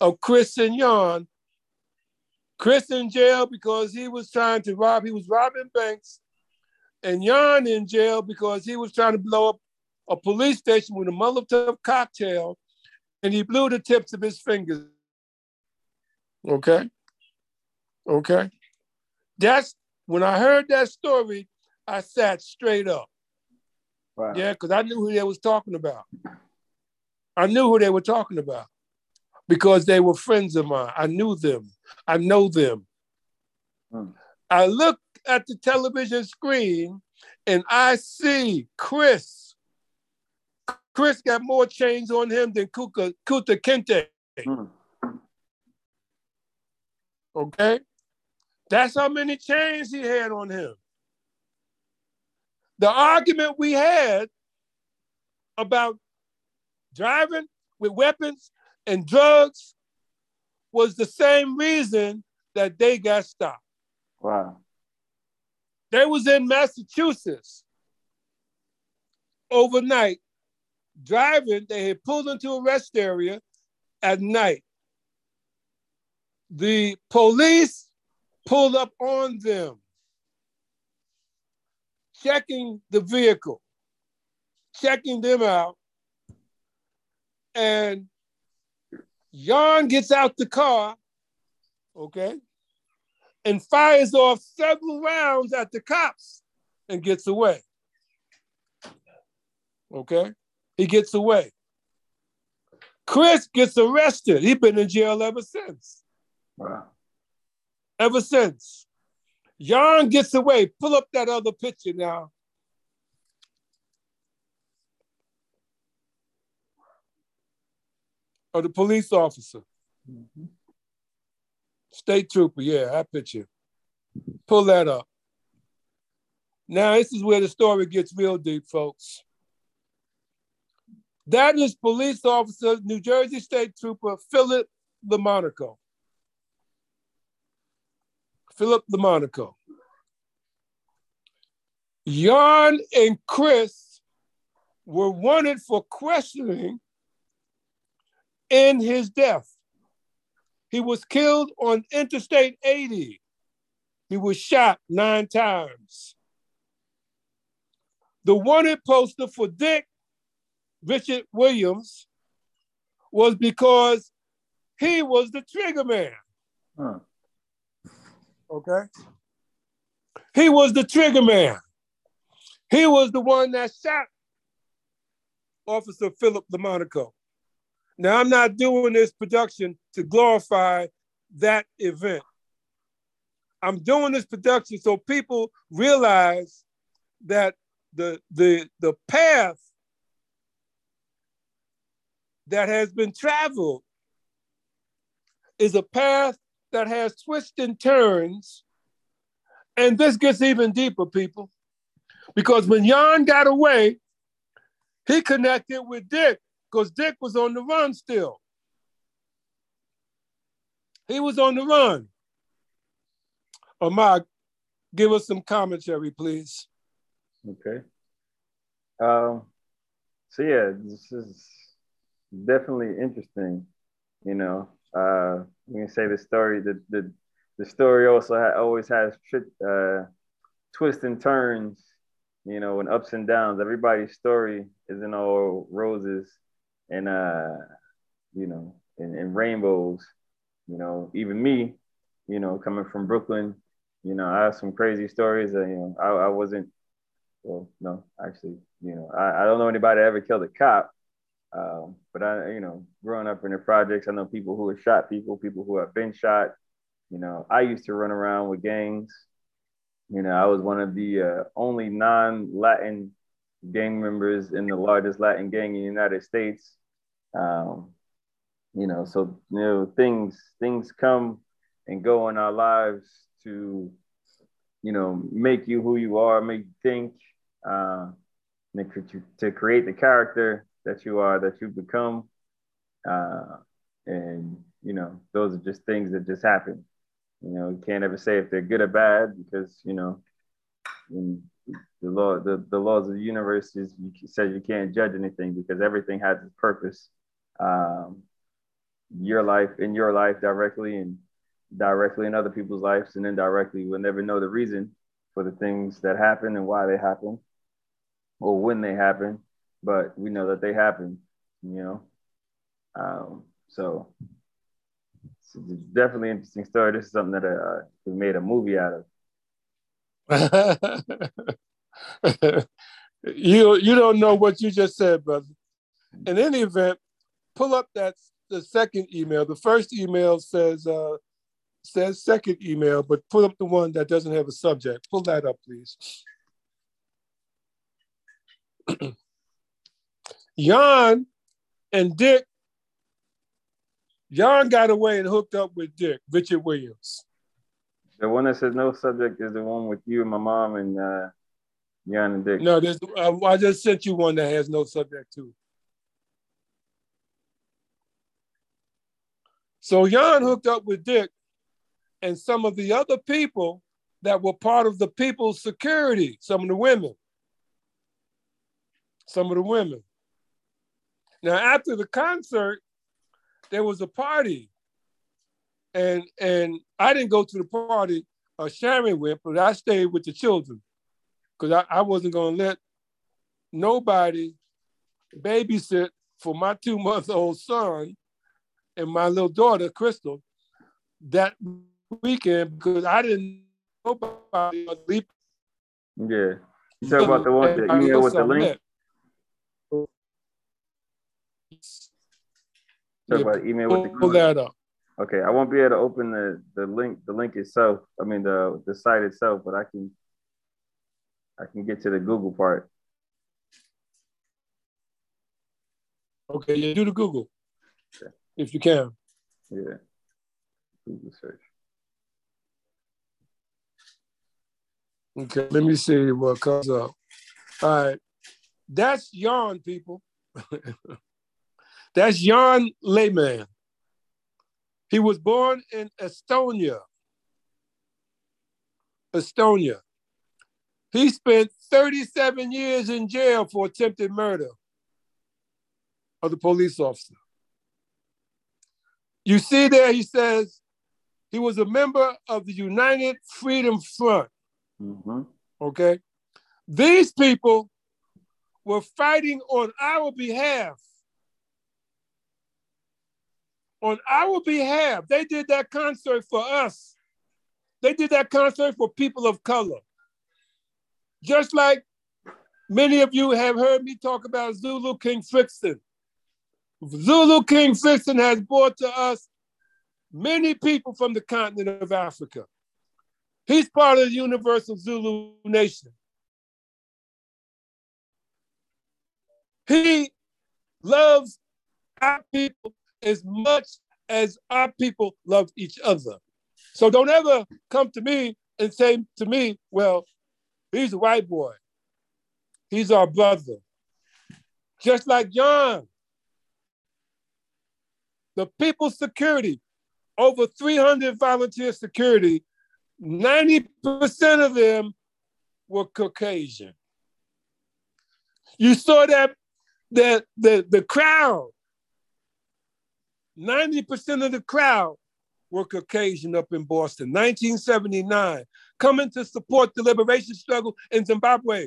of Chris and Jan. Chris in jail because he was trying to rob, he was robbing banks. And Jan in jail because he was trying to blow up a police station with a Molotov cocktail, and he blew the tips of his fingers. Okay? Okay? That's, when I heard that story, I sat straight up. Wow. Yeah, because I knew who they was talking about. I knew who they were talking about because they were friends of mine. I knew them. I know them. Hmm. I look at the television screen and I see Chris. Chris got more chains on him than Kuta, Kuta Kinte. Hmm. Okay? That's how many chains he had on him. The argument we had about driving with weapons and drugs was the same reason that they got stopped. Wow. They was in Massachusetts overnight, driving. They had pulled into a rest area at night. The police pulled up on them, checking the vehicle, checking them out. And Jan gets out the car, okay, and fires off several rounds at the cops and gets away. Okay? He gets away. Chris gets arrested. He's been in jail ever since. Wow. Ever since. Jan gets away. Pull up that other picture now. Of the police officer. Mm-hmm. State trooper, yeah, that picture. Pull that up. Now this is where the story gets real deep, folks. That is police officer, New Jersey State Trooper, Philip LaMonaco. Philip LaMonaco. Jan and Chris were wanted for questioning in his death. He was killed on Interstate eighty. He was shot nine times. The wanted poster for Dick, Richard Williams, was because he was the trigger man. Huh. Okay? He was the trigger man. He was the one that shot Officer Philip LaMonaco. Now, I'm not doing this production to glorify that event. I'm doing this production so people realize that the, the, the path that has been traveled is a path that has twists and turns. And this gets even deeper, people, because when Jan got away, he connected with Dick, because Dick was on the run still. He was on the run. Ahmad, give us some commentary, please. Okay. Um, so yeah, this is definitely interesting. You know, uh, you can say the story, the, the, the story also ha always has uh, twists and turns, you know, and ups and downs. Everybody's story isn't all roses and, uh, you know, and, and rainbows. You know, even me, you know, coming from Brooklyn, you know, I have some crazy stories that, you know, I, I wasn't, well, no, actually, you know, I, I don't know anybody that ever killed a cop, um, but I, you know, growing up in the projects, I know people who have shot people, people who have been shot. You know, I used to run around with gangs. You know, I was one of the uh, only non-Latin gang members in the largest Latin gang in the United States. Um, you know, so, you know, things, things come and go in our lives to, you know, make you who you are, make you think, uh, to create the character that you are, that you become. Uh, and, you know, those are just things that just happen. You know, you can't ever say if they're good or bad because, you know, in the law, the, the laws of the universe is, you said you can't judge anything because everything has its purpose. Um, your life, in your life directly and directly in other people's lives and indirectly, we'll never know the reason for the things that happen and why they happen or when they happen, but we know that they happen, you know? Um, so it's definitely an interesting story. This is something that uh, we made a movie out of. you you don't know what you just said, brother. In any event, pull up that the second email. The first email says uh, says second email, but pull up the one that doesn't have a subject. Pull that up, please. Jan and Dick. Jan got away and hooked up with Dick, Richard Williams. The one that says no subject is the one with you and my mom and uh, Jan and Dick. No, there's, I, I just sent you one that has no subject too. So Jan hooked up with Dick and some of the other people that were part of the People's Security, some of the women. Some of the women. Now, after the concert, there was a party, and and I didn't go to the party uh, Sharon went, but I stayed with the children because I, I wasn't going to let nobody babysit for my two-month-old son and my little daughter, Crystal, that weekend because I didn't know nobody. Yeah. You talk about the one that you know with the link? About email with the Pull that up. Okay, I won't be able to open the, the link, the link itself. I mean the the site itself, but I can I can get to the Google part. Okay, you do the Google. Okay. If you can. Yeah. Google search. Okay, let me see what comes up. All right. That's Jan, people. That's Jan Lehman. He was born in Estonia. Estonia. He spent thirty-seven years in jail for attempted murder of the police officer. You see there, he says, he was a member of the United Freedom Front. Mm-hmm. Okay? These people were fighting on our behalf. On our behalf. They did that concert for us. They did that concert for people of color. Just like many of you have heard me talk about Zulu King Frickson. Zulu King Frickson has brought to us many people from the continent of Africa. He's part of the Universal Zulu Nation. He loves our people as much as our people love each other. So don't ever come to me and say to me, well, he's a white boy. He's our brother. Just like Jan. The People's Security, over three hundred volunteer security, ninety percent of them were Caucasian. You saw that the, the, the crowd, ninety percent of the crowd were Caucasian up in Boston, nineteen seventy-nine, coming to support the liberation struggle in Zimbabwe,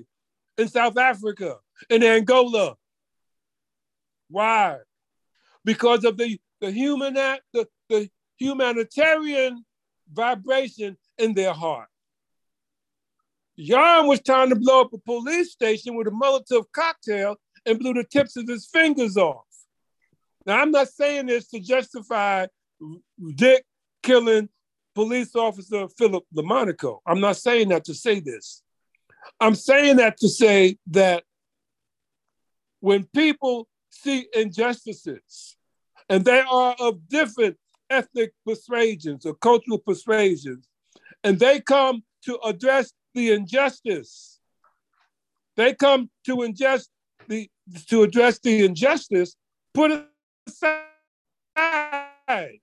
in South Africa, in Angola. Why? Because of the, the, human, the, the humanitarian vibration in their heart. Jan was trying to blow up a police station with a Molotov cocktail and blew the tips of his fingers off. Now, I'm not saying this to justify Dick killing police officer Philip LaMonaco. I'm not saying that to say this. I'm saying that to say that when people see injustices and they are of different ethnic persuasions or cultural persuasions, and they come to address the injustice, they come to ingest the to address the injustice, put it aside.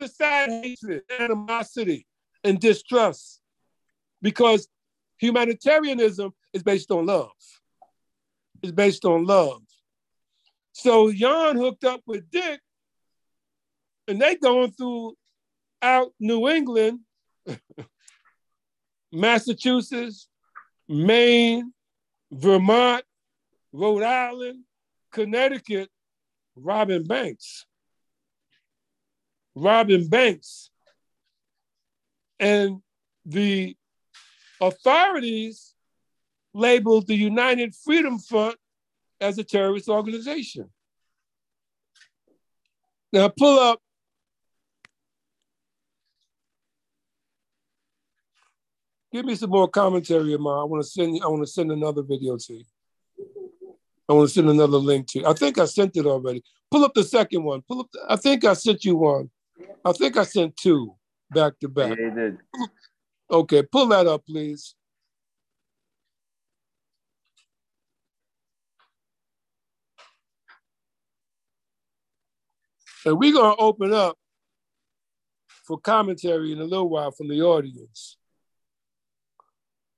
Aside hatred, animosity, and distrust, because humanitarianism is based on love. It's based on love. So Jan hooked up with Dick, and they going through out New England, Massachusetts, Maine, Vermont, Rhode Island, Connecticut, robbing banks. Robbing banks. And the authorities labeled the United Freedom Front as a terrorist organization. Now pull up give me some more commentary, Ma. I want to send you, I want to send another video to you. I want to send another link to you. I think I sent it already. Pull up the second one. Pull up the, I think I sent you one. I think I sent two back to back. Yeah, you did. Okay, pull that up, please. And we're going to open up for commentary in a little while from the audience.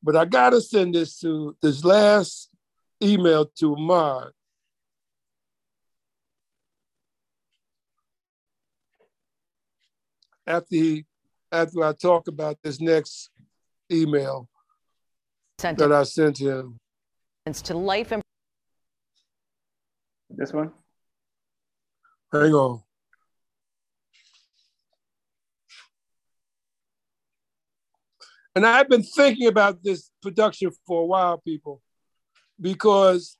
But I got to send this to this last email to Ahmad. After he, after I talk about this next email sent that I sent him. It's to life and this one. Hang on. And I've been thinking about this production for a while, people, because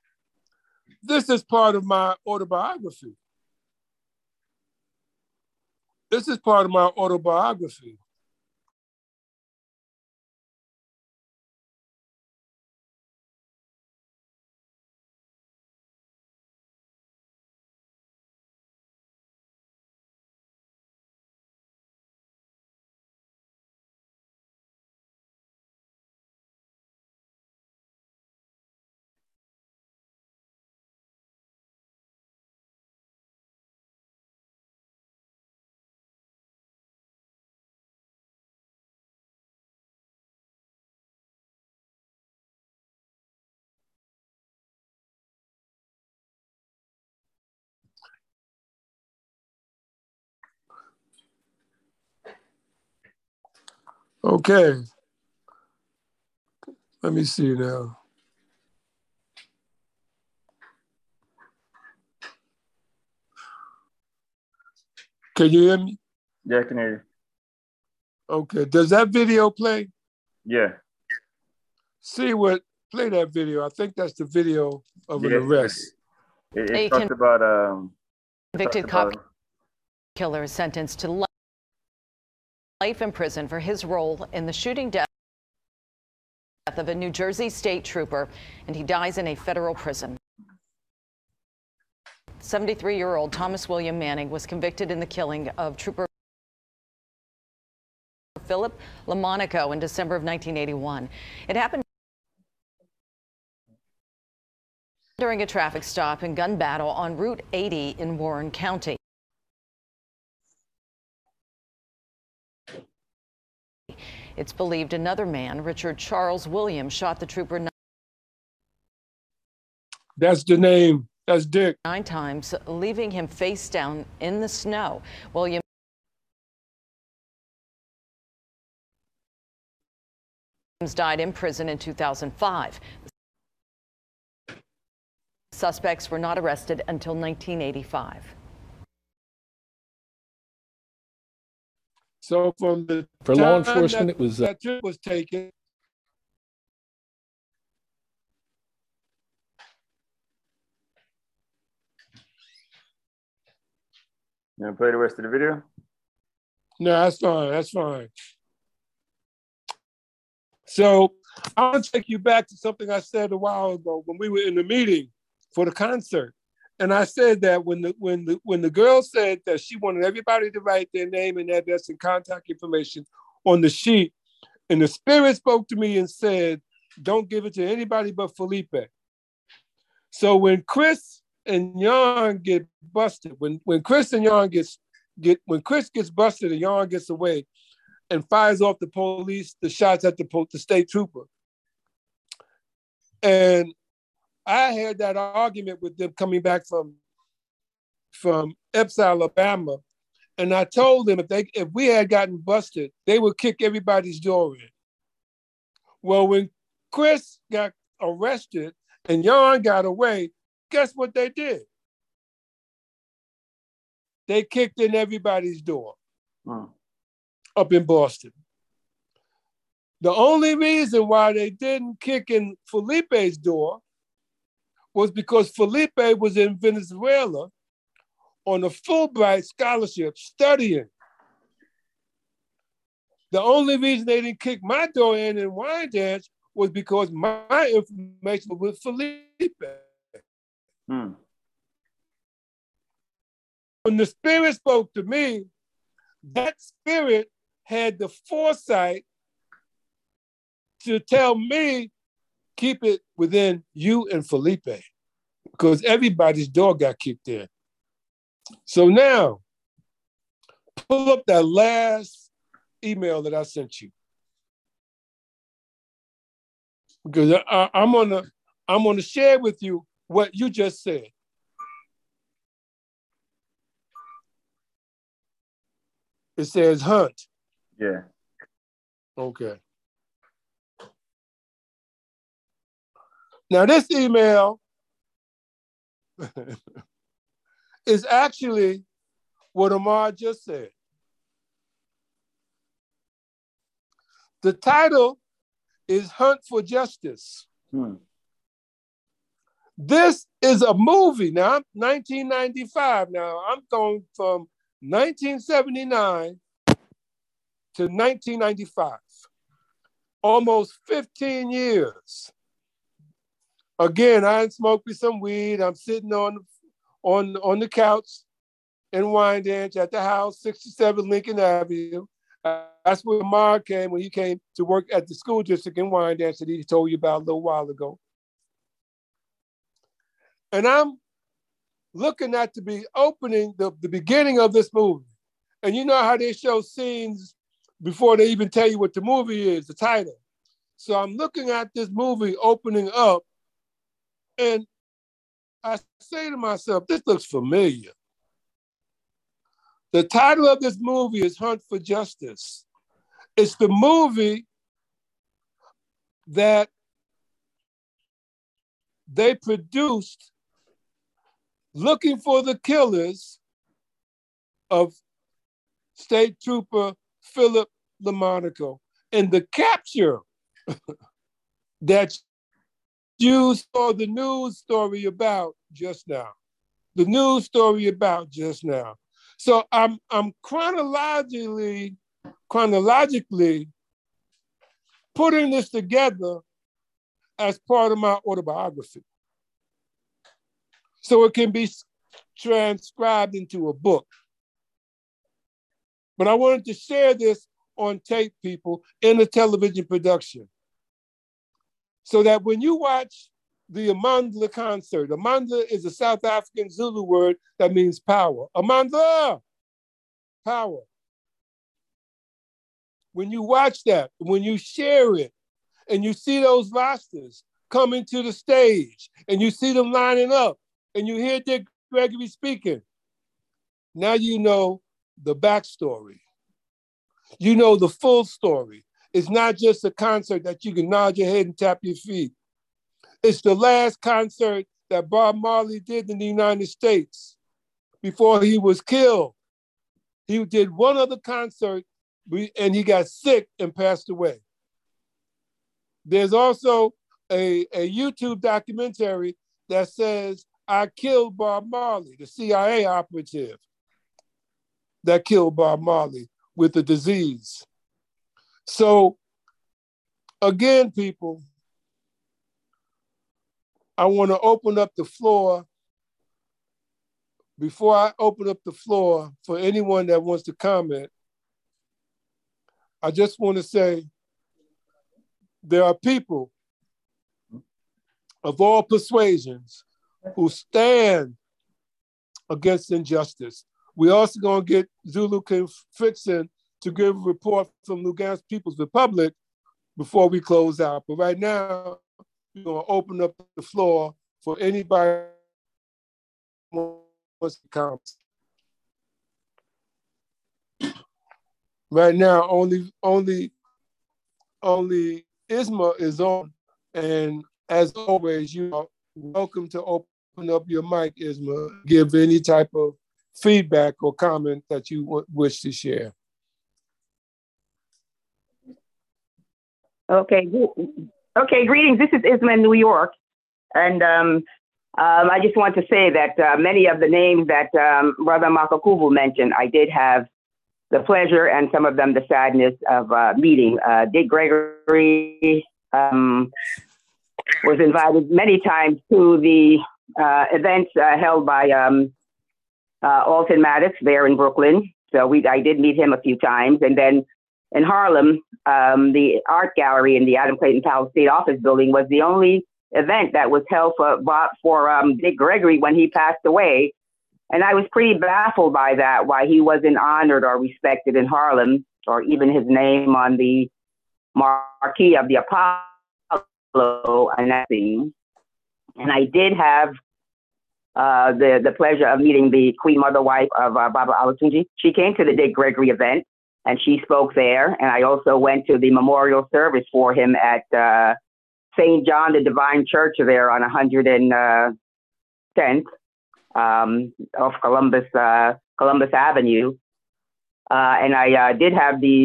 this is part of my autobiography. This is part of my autobiography. Okay. Let me see now. Can you hear me? Yeah, I can hear you. Okay. Does that video play? Yeah. See what, play that video. I think that's the video of yeah, an arrest. It, it, it talks about... Um, convicted cop about... killer is sentenced to life in prison for his role in the shooting death of a New Jersey state trooper, and he dies in a federal prison. seventy-three-year-old Thomas William Manning was convicted in the killing of Trooper Philip LaMonaco in December of nineteen eighty-one. It happened during a traffic stop and gun battle on Route eighty in Warren County. It's believed another man, Richard Charles Williams, shot the trooper. That's the name. That's Dick. Nine times, leaving him face down in the snow. William died in prison in two thousand five. Suspects were not arrested until nineteen eighty-five. So from the for law enforcement, that, it was uh, that trip was taken. You want to play the rest of the video? No, that's fine. That's fine. So I want to take you back to something I said a while ago when we were in the meeting for the concert. And I said that when the when the when the girl said that she wanted everybody to write their name and address and contact information on the sheet, and the spirit spoke to me and said, "Don't give it to anybody but Felipe." So when Chris and Jan get busted, when when Chris and Jan gets get when Chris gets busted and Jan gets away, and fires off the police, the shots at the the state trooper, and I had that argument with them coming back from, from Epps, Alabama, and I told them if they if we had gotten busted, they would kick everybody's door in. Well, when Chris got arrested and Jan got away, guess what they did? They kicked in everybody's door wow. up in Boston. The only reason why they didn't kick in Felipe's door was because Felipe was in Venezuela on a Fulbright scholarship studying. The only reason they didn't kick my door in in Wyandanch was because my information was with Felipe. Hmm. When the spirit spoke to me, that spirit had the foresight to tell me, keep it within you and Felipe, because everybody's door got kicked in. So now, pull up that last email that I sent you, because I, I'm gonna I'm gonna share with you what you just said. It says Hunt. Yeah. Okay. Now, this email is actually what Amar just said. The title is Hunt for Justice. Hmm. This is a movie. Now, I'm nineteen ninety-five. Now, I'm going from nineteen seventy-nine to nineteen ninety-five. Almost fifteen years. Again, I smoked me some weed. I'm sitting on, on, on the couch in Wyandanch at the house, sixty-seven Lincoln Avenue. Uh, that's where Mark came when he came to work at the school district in Wyandanch that he told you about a little while ago. And I'm looking at to be opening the, the beginning of this movie. And you know how they show scenes before they even tell you what the movie is, the title. So I'm looking at this movie opening up, and I say to myself, this looks familiar. The title of this movie is Hunt for Justice. It's the movie that they produced looking for the killers of State Trooper Philip LaMonaco. And the capture that you saw the news story about just now. The news story about just now. So I'm I'm chronologically chronologically putting this together as part of my autobiography. So it can be transcribed into a book. But I wanted to share this on tape, people, in a television production. So that when you watch the Amandla concert, Amandla is a South African Zulu word that means power. Amandla, power. When you watch that, when you share it, and you see those rosters coming to the stage, and you see them lining up, and you hear Dick Gregory speaking, now you know the backstory. You know the full story. It's not just a concert that you can nod your head and tap your feet. It's the last concert that Bob Marley did in the United States before he was killed. He did one other concert and he got sick and passed away. There's also a, a YouTube documentary that says, I killed Bob Marley, the C I A operative that killed Bob Marley with the disease. So again, people, I want to open up the floor. Before I open up the floor for anyone that wants to comment, I just want to say there are people of all persuasions who stand against injustice. We're also going to get Zulu King Frickson to give a report from Lugansk People's Republic before we close out. But right now, we're going to open up the floor for anybody who wants to comment. Right now, only, only, only Isma is on. And as always, you are welcome to open up your mic, Isma. Give any type of feedback or comment that you wish to share. Okay. Okay. Greetings. This is Isma in New York, and um, um, I just want to say that uh, many of the names that um, Brother Makakubu mentioned, I did have the pleasure and some of them the sadness of uh, meeting. Uh, Dick Gregory um, was invited many times to the uh, events uh, held by um, Uh, Alton Maddox there in Brooklyn. So we, I did meet him a few times. And then in Harlem, um, the art gallery in the Adam Clayton Powell State Office Building was the only event that was held for, for um, Dick Gregory when he passed away. And I was pretty baffled by that, why he wasn't honored or respected in Harlem, or even his name on the marquee of the Apollo. And I did have Uh, the, the pleasure of meeting the Queen Mother wife of uh, Baba Olatunji. She came to the Dick Gregory event and she spoke there. And I also went to the memorial service for him at uh, Saint John the Divine Church there on one hundred tenth um, off Columbus, uh, Columbus Avenue. Uh, and I uh, did have the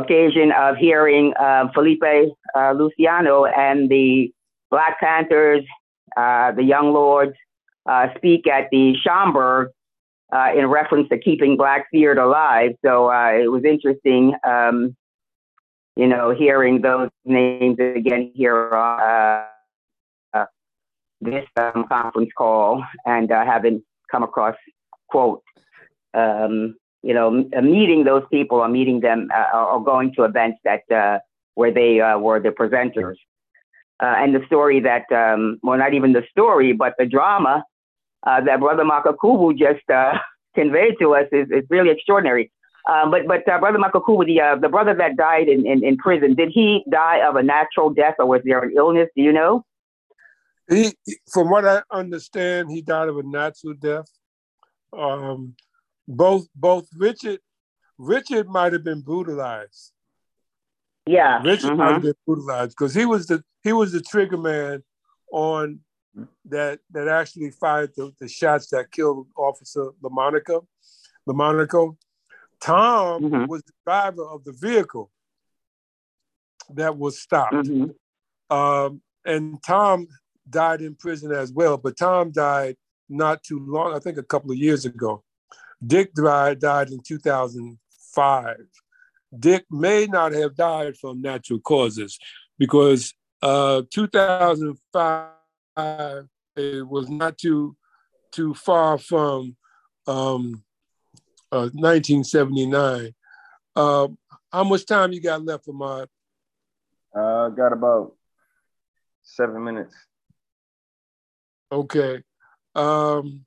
occasion of hearing uh, Felipe uh, Luciano and the Black Panthers, uh, the Young Lords, Uh, speak at the Schomburg uh, in reference to keeping Black theater alive. So uh, it was interesting, um, you know, hearing those names again here on uh, uh, this um, conference call and uh, having come across, quote, um, you know, meeting those people or meeting them uh, or going to events that uh, where they uh, were the presenters. Uh, and the story that, um, well, not even the story, but the drama Uh, that Brother Makakubu just uh, conveyed to us is, is really extraordinary. Uh, but but uh, Brother Makakubu, the, uh, the brother that died in, in, in prison, did he die of a natural death or was there an illness? Do you know? He, from what I understand, he died of a natural death. Um, both both Richard Richard might have been brutalized. Yeah, Richard mm-hmm. might have been brutalized because he was the he was the trigger man on that that actually fired the, the shots that killed Officer LaMonaco. LaMonaco. Tom mm-hmm. was the driver of the vehicle that was stopped, mm-hmm. um, and Tom died in prison as well. But Tom died not too long, I think, a couple of years ago. Dick died died in two thousand five. Dick may not have died from natural causes because uh, two thousand five it was not too too far from um, uh, nineteen seventy-nine. Uh, how much time you got left, Ahmad? I uh, got about seven minutes. Okay. Um,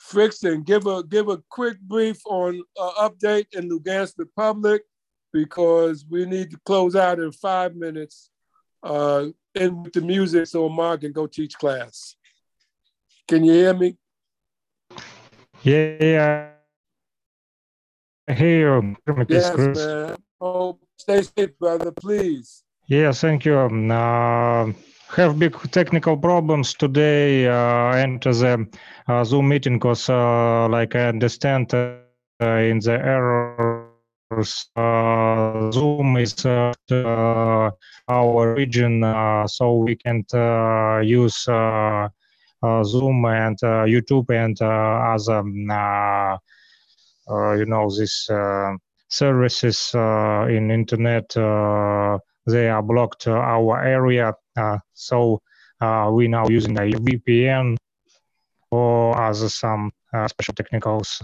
Frickson, give a give a quick brief on uh, update in Lugansk Republic because we need to close out in five minutes uh, in with the music so Omar can go teach class. Can you hear me? Yeah, I hear you. Yes, man. Oh, stay safe, brother, please. Yeah, thank you. Uh... Have big technical problems today. Uh, enter the uh, Zoom meeting because, uh, like I understand, uh, in the errors, uh, Zoom is uh, our region, uh, so we can't uh, use uh, uh, Zoom and uh, YouTube and uh, other, uh, uh, you know, these uh, services uh, in internet. Uh, they are blocked uh, our area. Uh, so uh, we now using a V P N or other some uh, special technicals.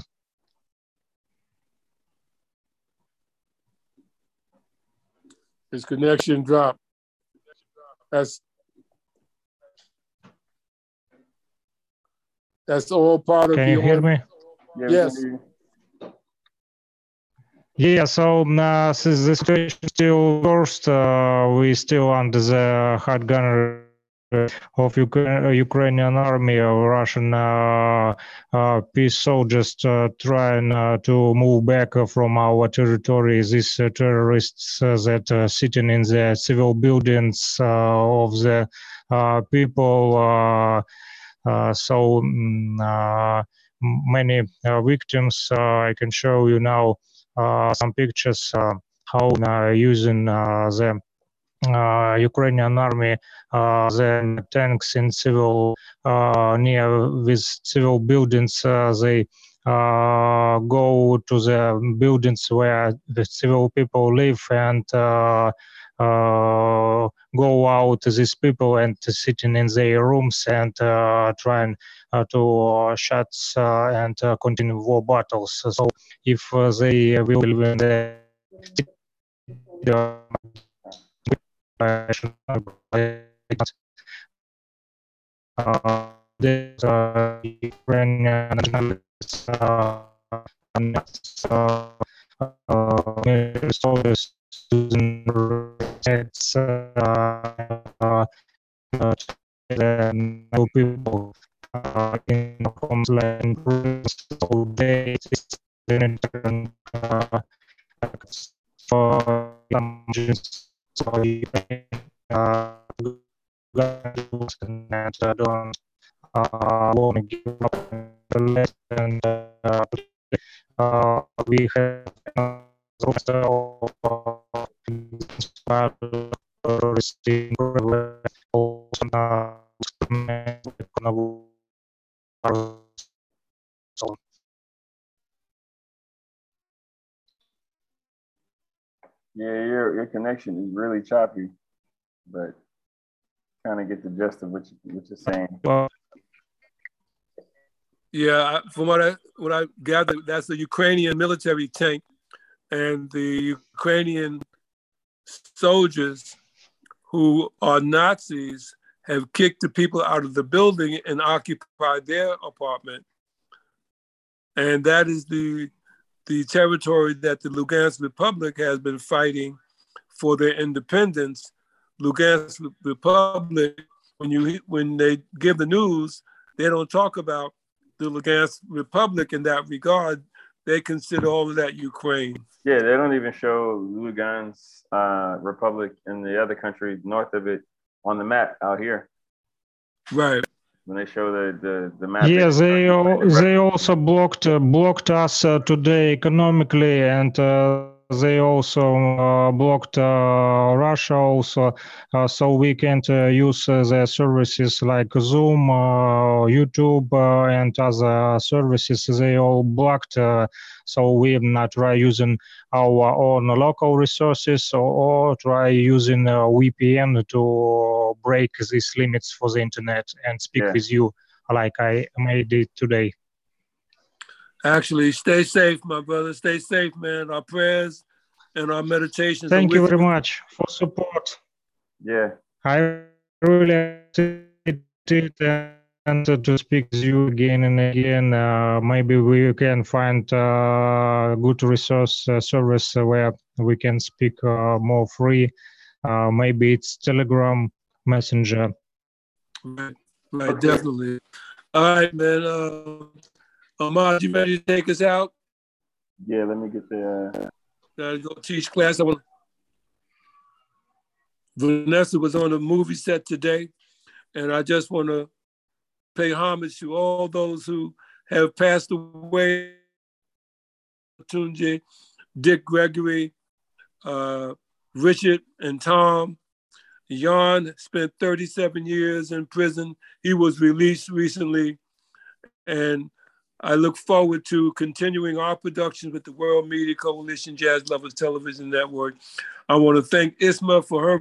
His connection dropped. That's that's all part of. Can you hear me? Yes. Yeah, so uh, since the situation is still worse, uh, we're still under the hard gunnery of Ukraine, Ukrainian army, or Russian uh, uh, peace soldiers uh, trying uh, to move back from our territory. These uh, terrorists uh, that are uh, sitting in the civil buildings uh, of the uh, people. Uh, uh, so uh, many uh, victims. Uh, I can show you now. Uh, some pictures uh, how uh, using uh, the uh, Ukrainian army, uh, the tanks in civil uh, near with civil buildings. Uh, they uh, go to the buildings where the civil people live and uh, uh, go out these people and sitting in their rooms and uh, trying uh, to uh, shut uh, and uh, continue war battles. So if uh, they will win the uh, the Ukrainian nationalists uh, uh, uh, soldiers it's uh, uh, uh, the people uh, in the homeland so they uh, for some uh, and uh, don't uh, want to give up the lesson uh, uh, we have uh, yeah, your your connection is really choppy, but kind of get the gist of what you what you're saying. Well, yeah, from what I what I gathered, that's the Ukrainian military tank. And the Ukrainian soldiers who are Nazis have kicked the people out of the building and occupied their apartment. And that is the, the territory that the Lugansk Republic has been fighting for their independence. Lugansk Republic, when you when they give the news, they don't talk about the Lugansk Republic in that regard. they consider all of that Ukraine. Yeah, they don't even show Lugansk uh, Republic and the other country north of it on the map out here. Right. When they show the the, the map. Yeah, they all, they also blocked uh, blocked us uh, today economically, and uh, they also uh, blocked uh, Russia also, uh, so we can't uh, use uh, their services like Zoom, uh, YouTube, uh, and other services. They all blocked, uh, so we not try using our own local resources or, or try using a V P N to break these limits for the internet and speak yeah. with you like I made it today. Actually, stay safe, my brother. Stay safe, man. Our prayers and our meditations. Thank you very much for support. Yeah. I really appreciate it, and to speak to you again and again. Uh, maybe we can find a uh, good resource uh, service where we can speak uh, more free. Uh, maybe it's Telegram, Messenger. Right, right, definitely. All right, man. Uh, Ahmad, you ready to take us out? Yeah, let me get the... Gotta go teach class. I will... Vanessa was on a movie set today, and I just want to pay homage to all those who have passed away. Olatunji, Dick Gregory, uh, Richard and Tom. Jan spent thirty-seven years in prison. He was released recently, and I look forward to continuing our productions with the World Media Coalition Jazz Lovers Television Network. I want to thank Isma for her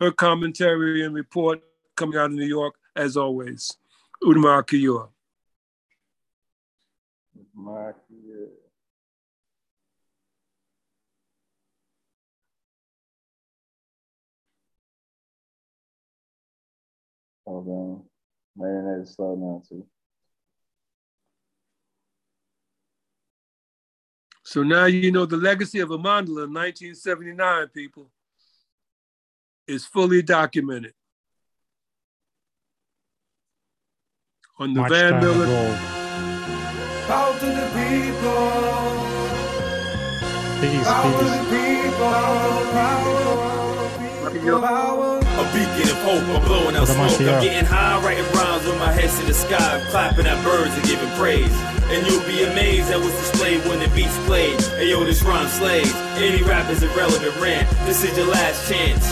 her commentary and report coming out of New York, as always. Udma Akiyua. Hold on. My internet is slow now, too. So now you know the legacy of Amandla in nineteen seventy-nine, people, is fully documented. On the Much Van Miller. Power to the people. Peace, power peace. To the people. Power, people. Power. A beacon of hope, I'm blowing out smoke. I'm getting high, writing rhymes with my head to the sky. I'm clapping at birds and giving praise. And you'll be amazed at what's displayed when the beats played. Ayo, this rhyme slays. Any rap is irrelevant rant. This is your last chance.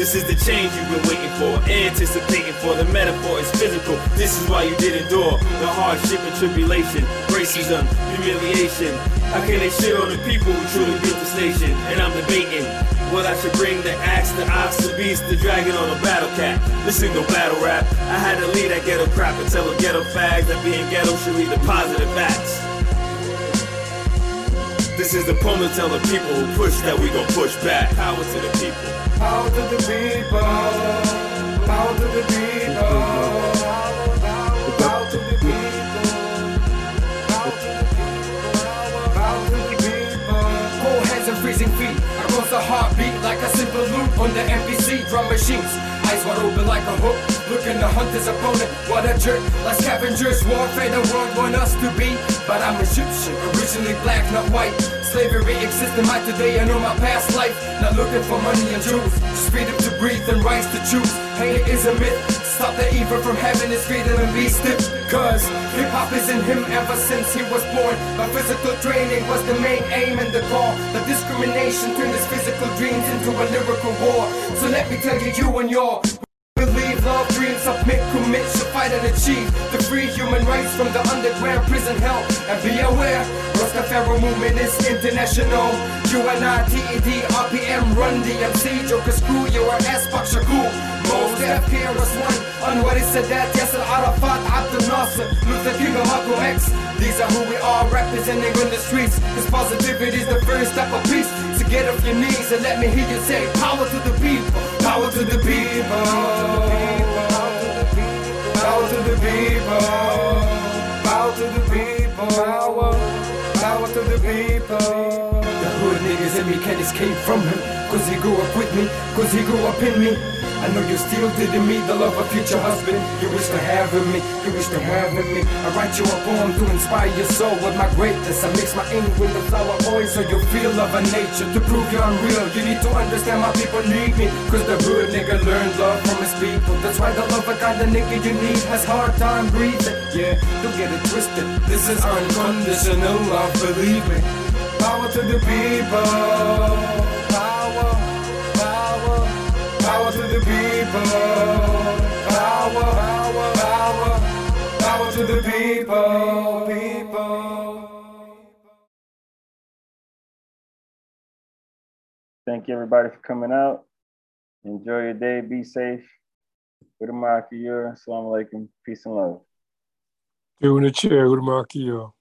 This is the change you've been waiting for, anticipating for. The metaphor is physical. This is why you did endure the hardship and tribulation, racism, humiliation. How can they shit on the people who truly built this nation? And I'm debating what I should bring, the axe, the ox, the beast, the dragon on a battle cap. This ain't no battle rap. I had to lead that ghetto crap and tell the ghetto fags that being ghetto should lead to positive facts. This is the poem to tell the people who push that we gon' push back. Power to the people. Power to the people. Power to the people. Power to the people. Power to the people. Power to the people. Cold hands and freezing feet. I cross a heartbeat like a simple loop on the N B C drum machines. Eyes wide open like a hook. Looking to hunt his opponent. What a jerk. Like scavengers. Warfare the world want us to be. But I'm Egyptian, originally black, not white. Slavery exists in my today and on my past life. Not looking for money and jewels, just freedom to breathe and rights to choose. Hate is a myth, stop the evil from having his freedom and be stiff. Cause hip-hop is in him ever since he was born. My physical training was the main aim and the goal. The discrimination turned his physical dreams into a lyrical war. So let me tell you, you and your believe, love, dream, submit, commit, should fight and achieve the free human rights from the underground prison hell. And be aware, Rastafari movement is international. U N I, T E D, R P M, Run D M C, Joker, Screw, your ass, fuck Shakur. Most F P R S one, Anwar Sadat, Yasser Arafat, Abdel Nasser, Luther King, Malcolm X. These are who we are representing on the streets. This positivity is the first step of peace. So get off your knees and let me hear you say, power to the people, power to the people. Power to the people, power to the people, power to the people, power, power to the people. The hood niggas in me can't escape from him, cause he grew up with me, cause he grew up in me. I know you still didn't meet the love of future husband you wish to have in me, you wish to have in me. I write you a poem to inspire your soul with my greatness. I mix my ink with the flower oil so you feel of a nature. To prove you're unreal, you need to understand my people need me. Cause the hood nigga learned love from his people. That's why the love of kind of nigga you need has hard time breathing. Yeah, don't get it twisted, this is unconditional love, believe me. Power to the people. Power to the people, power, power, power, power to the people, people. Thank you everybody for coming out. Enjoy your day, be safe. Assalamu alaikum, peace and love.